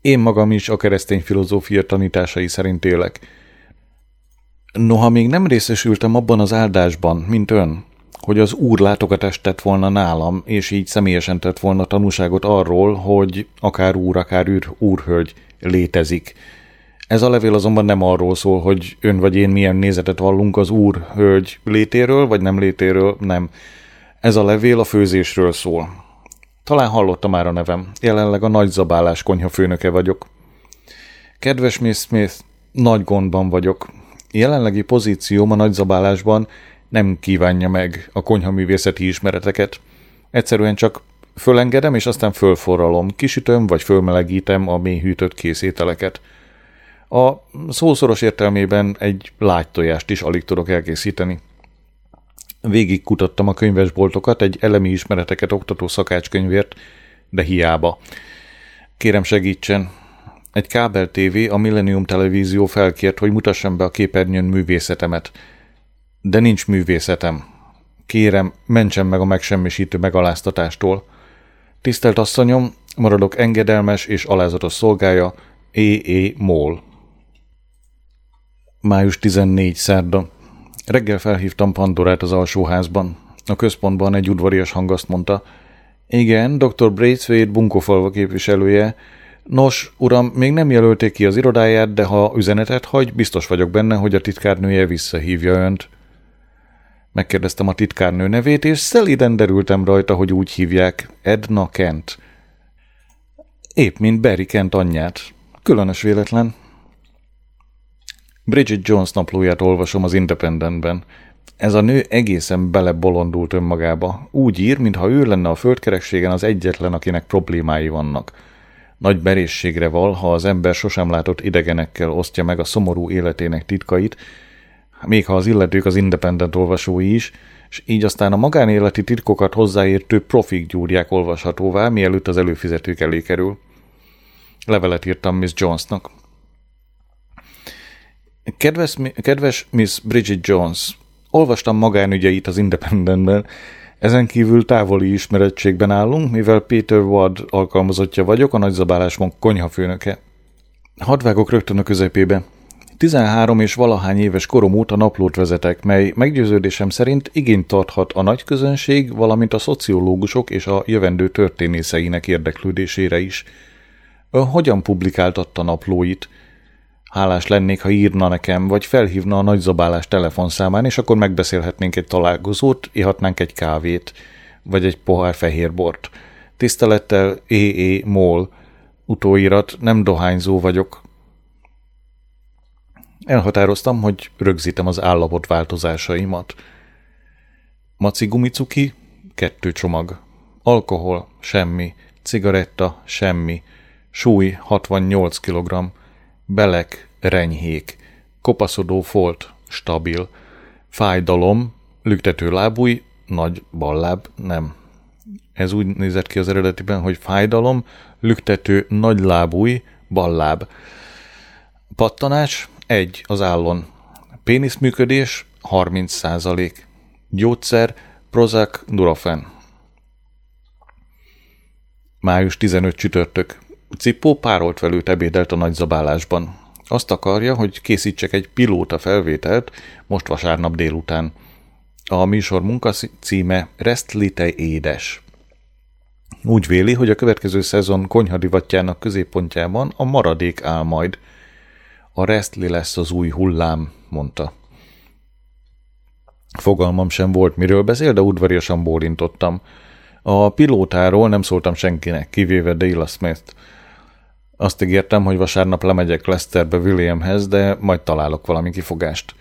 Én magam is a keresztény filozófia tanításai szerint élek. Noha még nem részesültem abban az áldásban, mint ön, hogy az Úr látogatást tett volna nálam, és így személyesen tett volna tanúságot arról, hogy akár úr, akár úrhölgy létezik. Ez a levél azonban nem arról szól, hogy ön vagy én milyen nézetet vallunk az úrhölgy létéről, vagy nem létéről, nem. Ez a levél a főzésről szól. Talán hallotta már a nevem. Jelenleg a nagyzabálás konyha főnöke vagyok. Kedves Miss Smith, nagy gondban vagyok. Jelenlegi pozícióm a nagyzabálásban nem kívánja meg a konyhaművészeti ismereteket. Egyszerűen csak fölengedem, és aztán fölforralom, kisütöm vagy fölmelegítem a mélyhűtött készételeket. A szószoros értelmében egy lágytojást is alig tudok elkészíteni. Végig kutattam a könyvesboltokat egy elemi ismereteket oktató szakácskönyvért, de hiába. Kérem, segítsen! Egy kábel TV, a Millennium Televízió felkért, hogy mutassam be a képernyőn művészetemet. De nincs művészetem. Kérem, mentsen meg a megsemmisítő megaláztatástól. Tisztelt asszonyom, maradok engedelmes és alázatos szolgája, E.E. Moll. Május 14. Szerda. Reggel felhívtam Pandorát az alsóházban. A központban egy udvarias hang azt mondta. Igen, dr. Braithwaite Bunkófalva képviselője. Nos, uram, még nem jelölték ki az irodáját, de ha üzenetet hagy, biztos vagyok benne, hogy a titkárnője visszahívja önt. Megkérdeztem a titkárnő nevét, és szeliden derültem rajta, hogy úgy hívják, Edna Kent. Épp mint Barry Kent anyját. Különös véletlen. Bridget Jones naplóját olvasom az Independentben. Ez a nő egészen belebolondult önmagába. Úgy ír, mintha ő lenne a földkerekségen az egyetlen, akinek problémái vannak. Nagy merészségre val, ha az ember sosem látott idegenekkel osztja meg a szomorú életének titkait, még ha az illetők az Independent olvasói is, és így aztán a magánéleti titkokat hozzáértő profik gyúrják olvashatóvá, mielőtt az előfizetők elé kerül. Levelet írtam Miss Jonesnak. Kedves Miss Bridget Jones, olvastam magánügyeit az Independentben. Ezen kívül távoli ismerettségben állunk, mivel Peter Ward alkalmazottja vagyok, a nagyzabálásmunk konyhafőnöke. Hadd vágok rögtön a közepébe. 13 és valahány éves korom óta naplót vezetek, mely meggyőződésem szerint igényt tarthat a nagy közönség, valamint a szociológusok és a jövendő történészeinek érdeklődésére is. Hogyan publikáltatta naplóit? Hálás lennék, ha írna nekem, vagy felhívna a nagyzabálás telefonszámán, és akkor megbeszélhetnénk egy találkozót, ihatnánk egy kávét, vagy egy pohár fehér bort. Tisztelettel, E.E. Moll. Utóirat, nem dohányzó vagyok. Elhatároztam, hogy rögzítem az állapot változásaimat. Maci gumicuki, 2 csomag. Alkohol, semmi. Cigaretta, semmi. Súly, 68 kg. Belek, renyhék. Kopaszodó folt, stabil. Fájdalom, lüktető lábúj, nagy balláb, nem. Ez úgy nézett ki az eredetiben, hogy fájdalom, lüktető, nagy lábúj, balláb. Pattanás, 1 az állon. Péniszműködés, 30%. Gyógyszer, Prozac, Nurofen. Május 15 csütörtök. Cippo párolt velőt ebédelt a nagyzabálásban. Azt akarja, hogy készítsek egy pilóta felvételt most vasárnap délután. A műsor munkacíme Resztli te édes. Úgy véli, hogy a következő szezon konyhadivatjának középpontjában a maradék áll majd. A resztli lesz az új hullám, mondta. Fogalmam sem volt, miről beszél, de udvariasan bólintottam. A pilótáról nem szóltam senkinek, kivéve Dale Smith-t. Azt ígértem, hogy vasárnap lemegyek Leicesterbe Williamhez, de majd találok valami kifogást.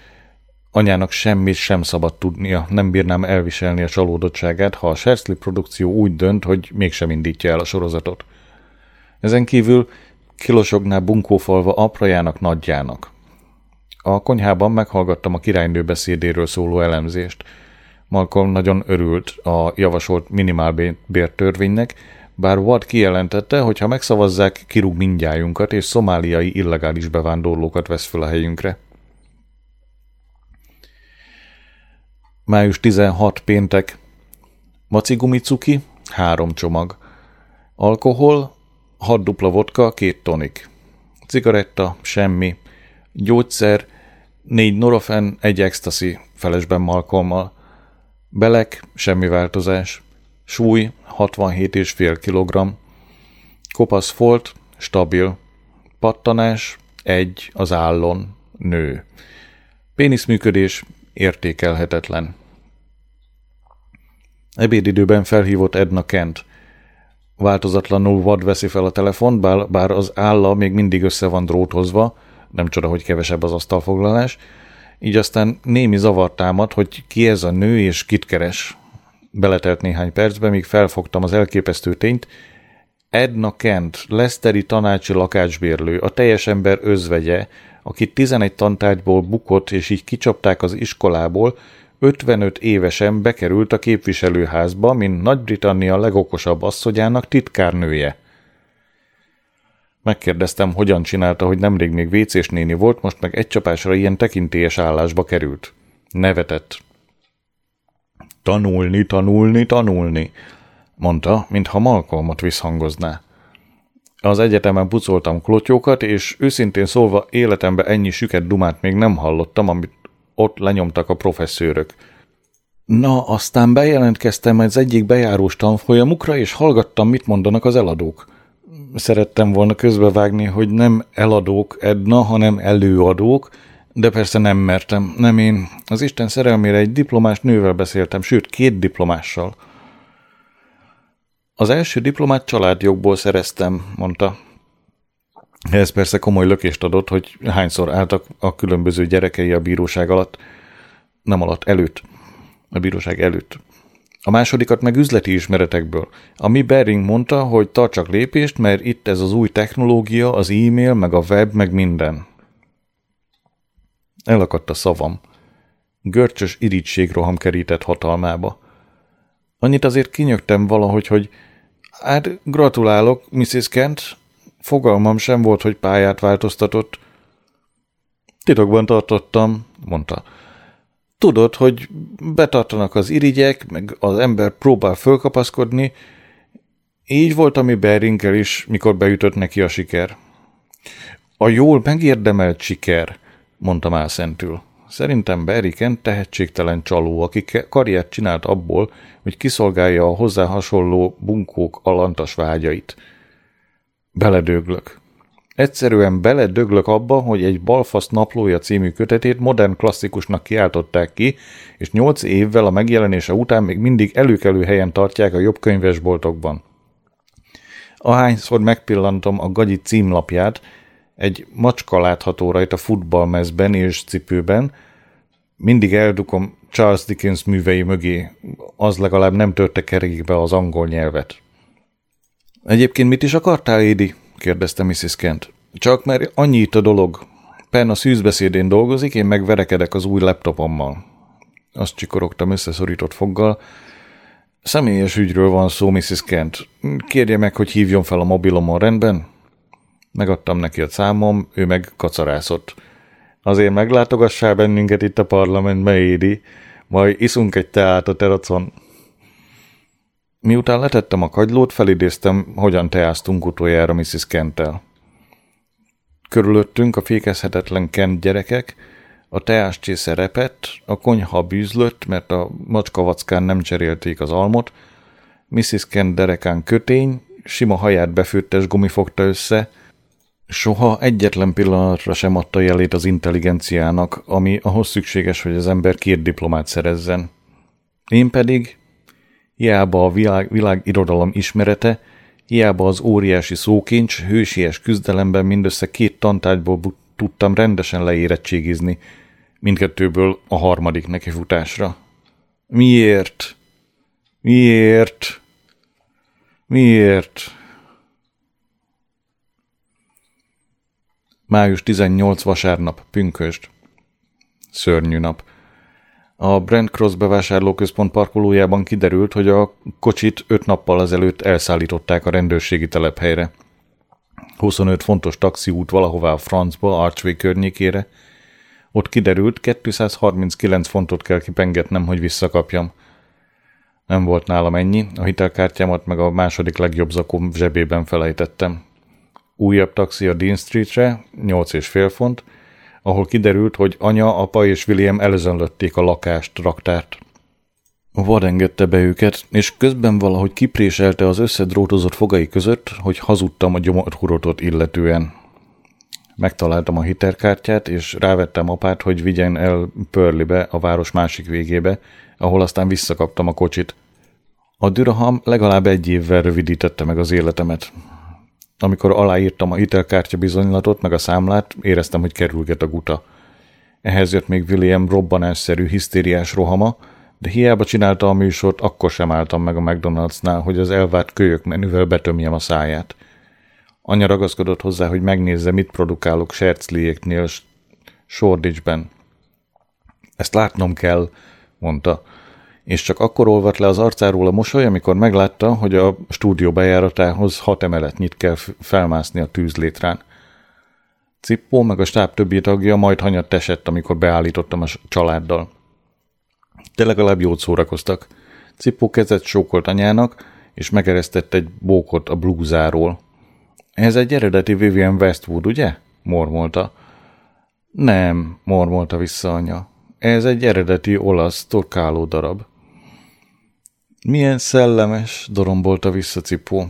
Anyának semmit sem szabad tudnia, nem bírnám elviselni a csalódottságát, ha a Shershley produkció úgy dönt, hogy mégsem indítja el a sorozatot. Ezen kívül kilosogná bunkófalva aprajának, nagyjának. A konyhában meghallgattam a királynő beszédéről szóló elemzést. Malcolm nagyon örült a javasolt minimálbértörvénynek, bár Ward kijelentette, hogy ha megszavazzák, kirúg mindnyájunkat, és szomáliai illegális bevándorlókat vesz fel a helyünkre. Május 16 péntek. Maci gumicuki, 3 csomag. Alkohol, 6 dupla vodka, 2 tonik. Cigaretta, semmi. Gyógyszer, 4 Nurofen, 1 ecstasy, felesben Malcolmmal. Belek, semmi változás. Súly, 67,5 kg. Kopasz folt, stabil. Pattanás, 1 az állon, nő. Péniszműködés, értékelhetetlen. Ebédidőben felhívott Edna Kent. Változatlanul Ward veszi fel a telefont, bár az álla még mindig össze van dróthozva, nem csoda, hogy kevesebb az asztalfoglalás, így aztán némi zavar támad, hogy ki ez a nő és kit keres. Beletelt néhány percbe, míg felfogtam az elképesztő tényt. Edna Kent, leicesteri tanácsi lakácsbérlő, a teljes ember özvegye, aki 11 tantárgyból bukott, és így kicsapták az iskolából, 55 évesen bekerült a képviselőházba, mint Nagy-Britannia legokosabb asszonyának titkárnője. Megkérdeztem, hogyan csinálta, hogy nemrég még vécés néni volt, most meg egy csapásra ilyen tekintélyes állásba került. Nevetett. Tanulni, tanulni, tanulni, mondta, mintha Malcolmot visszhangozná. Az egyetemen pucoltam klotyókat, és őszintén szólva életemben ennyi süket dumát még nem hallottam, amit ott lenyomtak a professzőrök. Na, aztán bejelentkeztem az egyik bejárós tanfolyamukra, és hallgattam, mit mondanak az eladók. Szerettem volna közbevágni, hogy nem eladók, Edna, hanem előadók, de persze nem mertem, nem én. Az Isten szerelmére egy diplomás nővel beszéltem, sőt 2 diplomással. Az első diplomát családjogból szereztem, mondta. Ez persze komoly lökést adott, hogy hányszor álltak a különböző gyerekei a bíróság alatt. Nem alatt, előtt. A bíróság előtt. A másodikat meg üzleti ismeretekből. A mi Bering mondta, hogy tartsak lépést, mert itt ez az új technológia, az e-mail, meg a web, meg minden. Elakadt a szavam. Görcsös irigység-roham kerített hatalmába. Annyit azért kinyögtem valahogy, hogy hát gratulálok, Mrs. Kent, fogalmam sem volt, hogy pályát változtatott. Titokban tartottam, mondta. Tudod, hogy betartanak az irigyek, meg az ember próbál fölkapaszkodni. Így volt a mi Berinkkel is, mikor beütött neki a siker. A jól megérdemelt siker, mondtam álszentül. Szerintem Barry Kent tehetségtelen csaló, aki karriert csinált abból, hogy kiszolgálja a hozzá hasonló bunkók alantas vágyait. Beledöglök. Egyszerűen beledöglök abba, hogy egy Balfaszt naplója című kötetét modern klasszikusnak kiáltották ki, és 8 évvel a megjelenése után még mindig előkelő helyen tartják a jobb könyvesboltokban. Ahányszor megpillantom a gagyi címlapját, egy macska látható rajta futballmezben és cipőben, mindig eldukom Charles Dickens művei mögé, az legalább nem törte kerékbe az angol nyelvet. Egyébként mit is akartál, Édi? Kérdezte Mrs. Kent. Csak mert annyi itt a dolog. Penn a szűzbeszédén dolgozik, én megverekedek az új laptopommal. Azt csikorogtam összeszorított foggal. Személyes ügyről van szó, Mrs. Kent. Kérje meg, hogy hívjon fel a mobilomon, rendben? Megadtam neki a számom, ő meg kacarászott. Azért meglátogassál bennünket itt a parlamentbe, Édi, majd iszunk egy teát a teracon. Miután letettem a kagylót, felidéztem, hogyan teáztunk utoljára Mrs. Kenttel. Körülöttünk a fékezhetetlen Kent gyerekek, a teás csésze repett, a konyha bűzlött, mert a macskavackán nem cserélték az almot, Mrs. Kent derekán kötény, sima haját befőttes gumi fogta össze, soha egyetlen pillanatra sem adta jelét az intelligenciának, ami ahhoz szükséges, hogy az ember két diplomát szerezzen. Én pedig, hiába a világirodalom ismerete, hiába az óriási szókincs, hősies küzdelemben mindössze 2 tantárgyból tudtam rendesen leérettségizni, mindkettőből a harmadik nekifutásra. Miért? Miért? Miért? Május 18 vasárnap, pünkösd. Szörnyű nap. A Brent Cross bevásárlóközpont parkolójában kiderült, hogy a kocsit 5 nappal ezelőtt elszállították a rendőrségi telephelyre. 25 fontos taxiút valahová a francba, Archway környékére. Ott kiderült, 239 fontot kell kipengetnem, hogy visszakapjam. Nem volt nálam ennyi, a hitelkártyámat meg a második legjobb zakom zsebében felejtettem. Újabb taxi a Dean Streetre, 8,5 font, ahol kiderült, hogy anya, apa és William elözönlötték a lakást, raktárt. Ward engedte be őket, és közben valahogy kipréselte az összedrótozott fogai között, hogy hazudtam a gyomorhurotot illetően. Megtaláltam a hitelkártyát, és rávettem apát, hogy vigyen el Pörlibe, a város másik végébe, ahol aztán visszakaptam a kocsit. A Durham legalább 1 évvel rövidítette meg az életemet. Amikor aláírtam a hitelkártya bizonylatot, meg a számlát, éreztem, hogy kerülget a guta. Ehhez jött még William robbanásszerű, hisztériás rohama, de hiába csinálta a műsort, akkor sem álltam meg a McDonald'snál, hogy az elvárt kölyök menüvel betömjem a száját. Anya ragaszkodott hozzá, hogy megnézze, mit produkálok Shershleyéknél Shoreditchben. Ezt látnom kell, mondta, és csak akkor olvadt le az arcáról a mosoly, amikor meglátta, hogy a stúdió bejáratához 6 emeletnyit kell felmászni a tűzlétrán. Cippo meg a stáb többi tagja majd hanyatt esett, amikor beállítottam a családdal. De legalább jót szórakoztak. Cippo kezet sókolt anyának, és megeresztett egy bókot a blúzáról. Ez egy eredeti Vivienne Westwood, ugye? Mormolta. Nem, mormolta vissza anya. Ez egy eredeti olasz torkáló darab. Milyen szellemes, dorombolta vissza Cipó.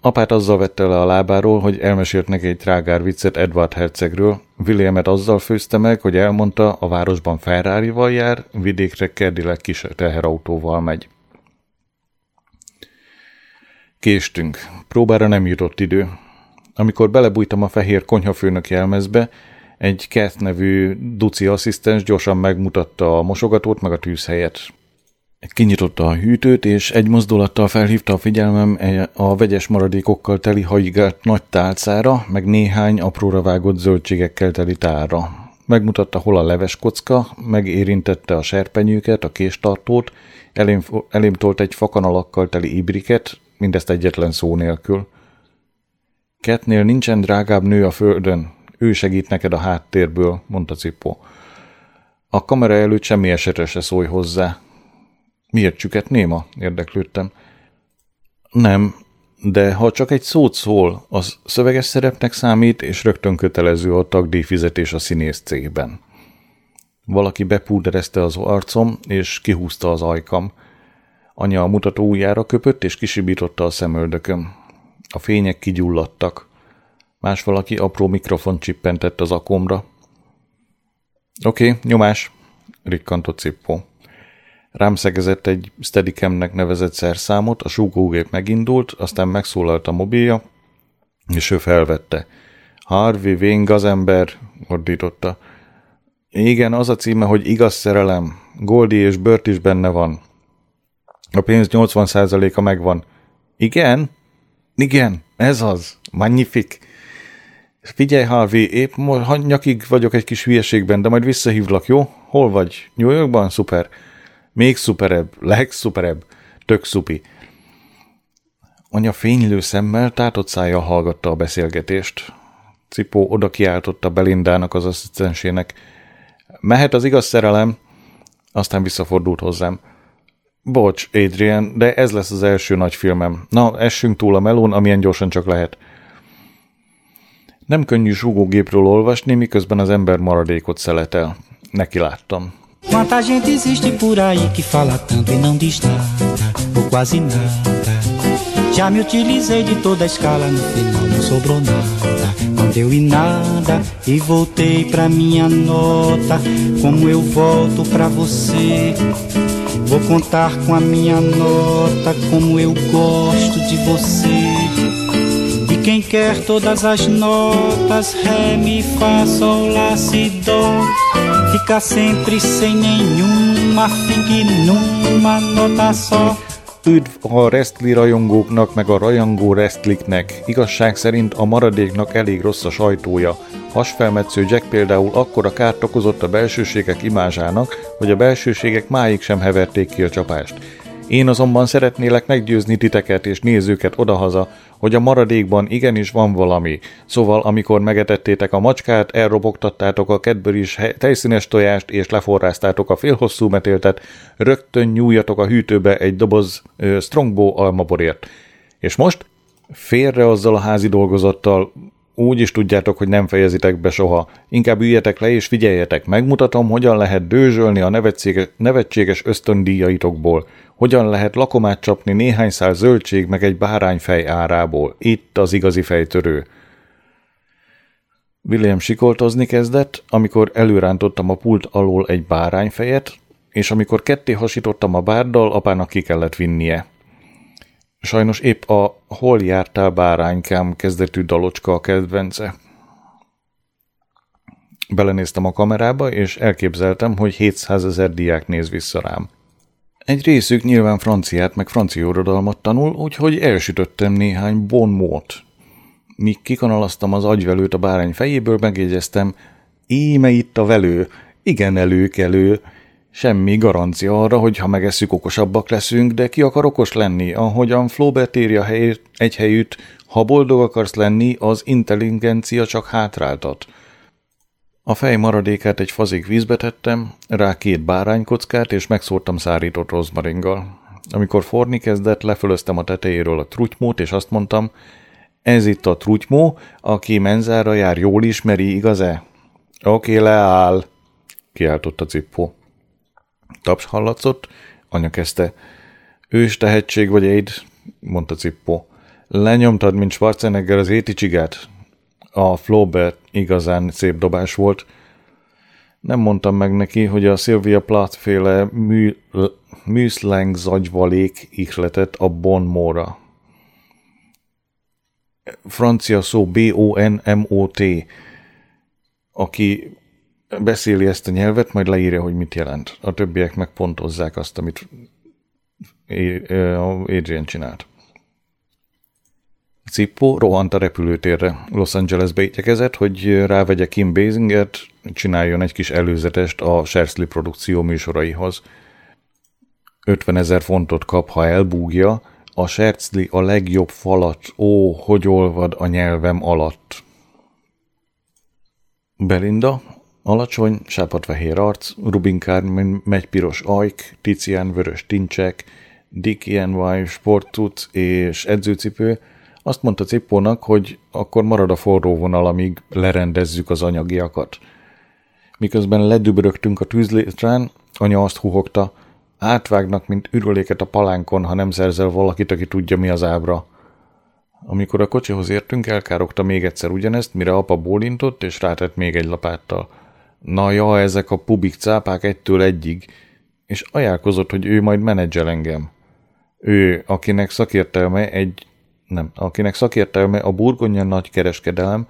Apát azzal vette le a lábáról, hogy elmesélt neki egy trágár viccet Edward hercegről, Williamet azzal főzte meg, hogy elmondta, a városban Ferrarival jár, vidékre Cadillac kis teherautóval megy. Késtünk. Próbára nem jutott idő. Amikor belebújtam a fehér konyhafőnök jelmezbe, egy Keth nevű duci asszisztens gyorsan megmutatta a mosogatót meg a tűzhelyet. Kinyitotta a hűtőt, és egy mozdulattal felhívta a figyelmem a vegyes maradékokkal teli hajigált nagy tálcára, meg néhány apróra vágott zöldségekkel teli tálra. Megmutatta, hol a leves kocka, megérintette a serpenyőket, a késtartót, elém tolt egy fakanalakkal teli ibriket, mindezt egyetlen szó nélkül. Kethnél nincsen drágább nő a földön, ő segít neked a háttérből, mondta Cippo. A kamera előtt semmi esetre se szólj hozzá. Miért csüket néma? Érdeklődtem. Nem, de ha csak egy szót szól, az szöveges szerepnek számít, és rögtön kötelező a tagdíjfizetés a színész cégben. Valaki bepúderezte az arcom, és kihúzta az ajkam. Anya a mutató ujjára köpött, és kisibította a szemöldököm. A fények kigyulladtak. Más valaki apró mikrofont csippentett az akomra. Oké, nyomás, rikkantott Cippo. Rám szegezett egy Steadicamnek nevezett szerszámot, a súgógép megindult, aztán megszólalt a mobilja, és ő felvette. Harvey Wayne gazember, ordította. Igen, az a címe, hogy igaz szerelem. Goldie és Bört is benne van. A pénz 80%-a megvan. Igen? Igen, ez az. Magnifik. Figyelj, Harvey, épp nyakig vagyok egy kis hülyeségben, de majd visszahívlak, jó? Hol vagy? New Yorkban? Szuper. Még szuperebb, legszuperebb, tök szupi. Anya fénylő szemmel, tátott szájjal hallgatta a beszélgetést. Cipó oda kiáltotta Belindának, az asszisztensének. Mehet az igaz szerelem? Aztán visszafordult hozzám. Bocs, Adrian, de ez lesz az első nagy filmem. Na, essünk túl a melón, amilyen gyorsan csak lehet. Nem könnyű súgógépről olvasni, miközben az ember maradékot szeletel. Neki láttam. Quanta gente existe por aí que fala tanto e não diz nada, ou quase nada. Já me utilizei de toda a escala, no final não sobrou nada. Não deu em nada e voltei pra minha nota. Como eu volto pra você, vou contar com a minha nota. Como eu gosto de você. E quem quer todas as notas, ré, mi, fá, sol, lá, si, dó. Fica sempre sem nenhuma, fique numa nota só. Üdv a wrestling rajongóknak, meg a rajongó wrestlingnek. Igazság szerint a maradéknak elég rossz a sajtója. Hasfelmetsző Jack például akkora kárt okozott a belsőségek imázsának, hogy a belsőségek máig sem heverték ki a csapást. Én azonban szeretnélek meggyőzni titeket és nézőket odahaza, hogy a maradékban igenis van valami. Szóval, amikor megetettétek a macskát, elrobogtattátok a Cadbury-s tejszínes tojást és leforráztátok a félhosszú metéltet, rögtön nyúljatok a hűtőbe egy doboz Strongbow almaborért. És most? Félre azzal a házi dolgozattal. Úgy is tudjátok, hogy nem fejezitek be soha. Inkább üljetek le és figyeljetek. Megmutatom, hogyan lehet dőzsölni a nevetséges ösztöndíjaitokból. Hogyan lehet lakomát csapni néhány szál zöldség meg egy bárányfej árából. Itt az igazi fejtörő. William sikoltozni kezdett, amikor előrántottam a pult alól egy bárányfejet, és amikor ketté hasítottam a bárdal, apának ki kellett vinnie. Sajnos épp a Hol jártál báránykám kezdetű dalocska a kedvence. Belenéztem a kamerába, és elképzeltem, hogy 700 000 diák néz vissza rám. Egy részük nyilván franciát meg francia irodalmat tanul, úgyhogy elsütöttem néhány bonmót. Míg kikanalaztam az agyvelőt a bárány fejéből, megjegyeztem, íme itt a velő, igen előkelő. Semmi garancia arra, hogy ha megesszük, okosabbak leszünk, de ki akar okos lenni, ahogyan Flaubert írja egy helyütt, ha boldog akarsz lenni, az intelligencia csak hátráltat. A fej maradékát egy fazék vízbe tettem, rá 2 báránykockát, és megszórtam szárított rozmaringgal. Amikor forrni kezdett, lefölöztem a tetejéről a trutymót, és azt mondtam, ez itt a trutymó, aki menzára jár, jól ismeri, igaz-e? Oké, leáll, kiáltott a Cippo. Taps hallatszott, anya kezdte. Ős tehetség vagy Aid, mondta Cippo. Lenyomtad, mint Schwarzenegger az Héti csigát. A Flaubert igazán szép dobás volt. Nem mondtam meg neki, hogy a Sylvia Plath féle műszleng zagyvalék ihletett a bonmóra. Francia szó B-O-N-M-O-T. Aki beszéli ezt a nyelvet, majd leírja, hogy mit jelent. A többiek megpontozzák azt, amit Adrian csinált. Cippo rohant a repülőtérre. Los Angelesbe igyekezett, hogy rávegye Kim Basinget, csináljon egy kis előzetest a Shershley produkció műsoraihoz. 50 000 fontot kap, ha elbúgja. A Shershley a legjobb falat. Ó, hogy olvad a nyelvem alatt. Belinda... Alacsony, sápadfehér arc, rubinkár megypiros ajk, Tizian vörös tincsek, Dick Ian White sportcuc és edzőcipő. Azt mondta Cippónak, hogy akkor marad a forró vonal, amíg lerendezzük az anyagiakat. Miközben ledübörögtünk a tűzlétrán, anya azt huhogta, átvágnak, mint ürüléket a palánkon, ha nem szerzel valakit, aki tudja, mi az ábra. Amikor a kocsihoz értünk, elkárogta még egyszer ugyanezt, mire apa bólintott, és rátett még egy lapáttal. Na ja, ezek a pubik cápák egytől egyig, és ajánlkozott, hogy ő majd menedzsel engem. Ő, akinek szakértelme a burgonya nagykereskedelem,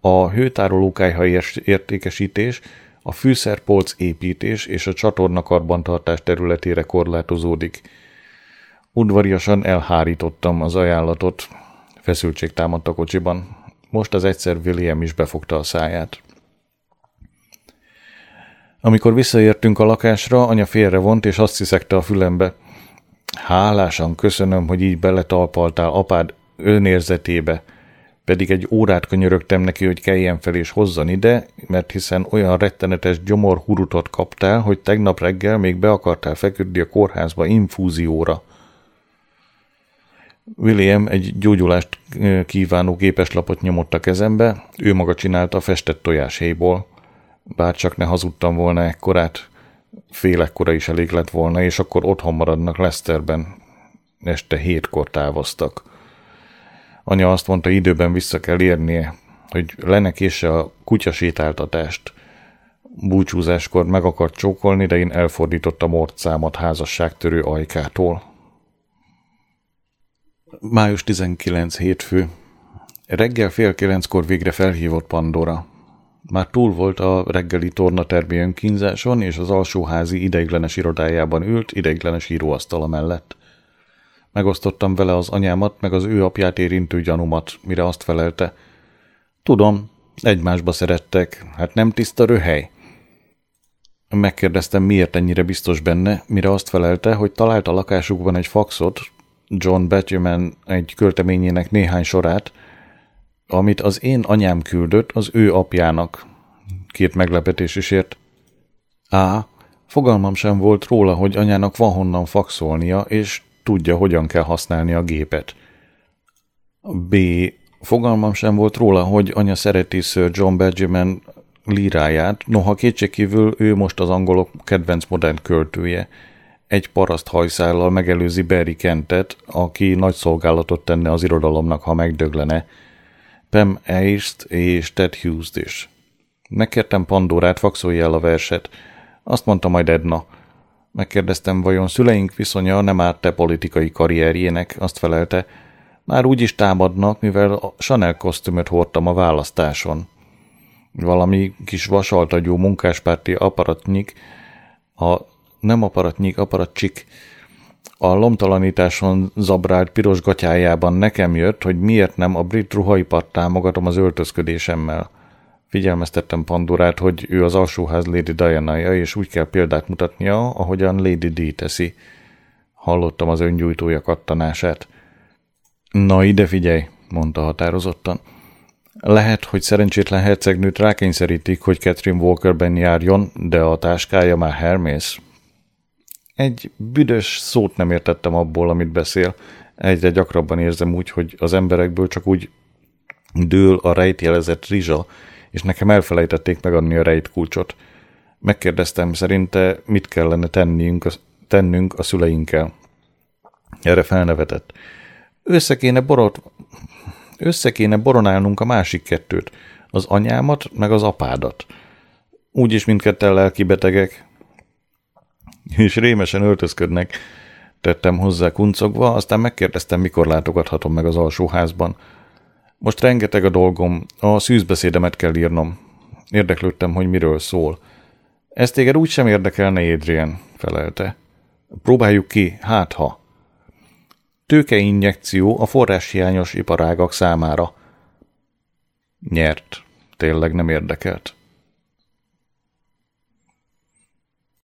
a hőtárolókályha értékesítés, a fűszerpolc építés és a csatorna karbantartás területére korlátozódik. Udvariasan elhárítottam az ajánlatot. Feszültség támadt a kocsiban. Most az egyszer William is befogta a száját. Amikor visszaértünk a lakásra, anya félrevont és azt sziszegte a fülembe. Hálásan köszönöm, hogy így beletalpaltál apád önérzetébe. Pedig egy órát könyörögtem neki, hogy keljen fel és hozzon ide, mert hiszen olyan rettenetes gyomorhurutot kaptál, hogy tegnap reggel még be akartál feküdni a kórházba infúzióra. William egy gyógyulást kívánó gépeslapot nyomott a kezembe, ő maga csinálta a festett tojáshéjból. Bárcsak ne hazudtam volna ekkorát, fél ekkora is elég lett volna, és akkor otthon maradnak Leicesterben. Este 7-kor távoztak. Anya azt mondta, időben vissza kell érnie, hogy lenekésse a kutyasétáltatást. Búcsúzáskor meg akart csókolni, de én elfordítottam orcámat házasságtörő ajkától. Május 19 hétfő. Reggel 8:30-kor végre felhívott Pandora. Már túl volt a reggeli tornatermi önkínzáson, és az alsóházi ideiglenes irodájában ült ideiglenes íróasztala mellett. Megosztottam vele az anyámat, meg az ő apját érintő gyanúmat, mire azt felelte. Tudom, egymásba szerettek, hát nem tiszta röhely. Megkérdeztem, miért ennyire biztos benne, mire azt felelte, hogy talált a lakásukban egy faxot, John Betjeman egy költeményének néhány sorát, amit az én anyám küldött az ő apjának. Két meglepetés is ért. Á, fogalmam sem volt róla, hogy anyának van honnan faxolnia, és tudja, hogyan kell használni a gépet. B. Fogalmam sem volt róla, hogy anya szereti Sir John Betjeman líráját, noha kétségkívül ő most az angolok kedvenc modern költője. Egy paraszt hajszállal megelőzi Barry Kentet, aki nagy szolgálatot tenne az irodalomnak, ha megdöglene. Pam Eyre-t és Ted Hughes-t is. Megkértem Pandorát, faxolja el a verset. Azt mondta majd Edna. Megkérdeztem, vajon szüleink viszonya nem árt-e politikai karrierjének, azt felelte. Már úgy is támadnak, mivel a Chanel kosztümöt hordtam a választáson. Valami kis vasaltagyú munkáspárti aparatnyik, aparatcsik, a lomtalanításon zabrált piros gatyájában nekem jött, hogy miért nem a brit ruhaipart támogatom az öltözködésemmel. Figyelmeztettem Pandorát, hogy ő az alsóház Lady Diana-ja, és úgy kell példát mutatnia, ahogyan Lady Di teszi. Hallottam az öngyújtója kattanását. Na ide figyelj, mondta határozottan. Lehet, hogy szerencsétlen hercegnőt rákényszerítik, hogy Catherine Walkerben járjon, de a táskája már Hermész. Egy büdös szót nem értettem abból, amit beszél. Egyre gyakrabban érzem úgy, hogy az emberekből csak úgy dől a rejtjelezett rizsa, és nekem elfelejtették megadni a rejtkulcsot. Megkérdeztem, szerinte mit kellene tennünk a szüleinkkel. Erre felnevetett. Össze kéne boronálnunk a másik kettőt, az anyámat meg az apádat. Úgyis mindketten lelkibetegek. És rémesen öltözködnek, tettem hozzá kuncogva, aztán megkérdeztem, mikor látogathatom meg az alsóházban. Most rengeteg a dolgom, a szűzbeszédemet kell írnom. Érdeklődtem, hogy miről szól. Ez téged úgy sem érdekelne, Adrian, felelte. Próbáljuk ki, hátha. Tőkeinjekció a forráshiányos iparágak számára. Nyert, tényleg nem érdekelt.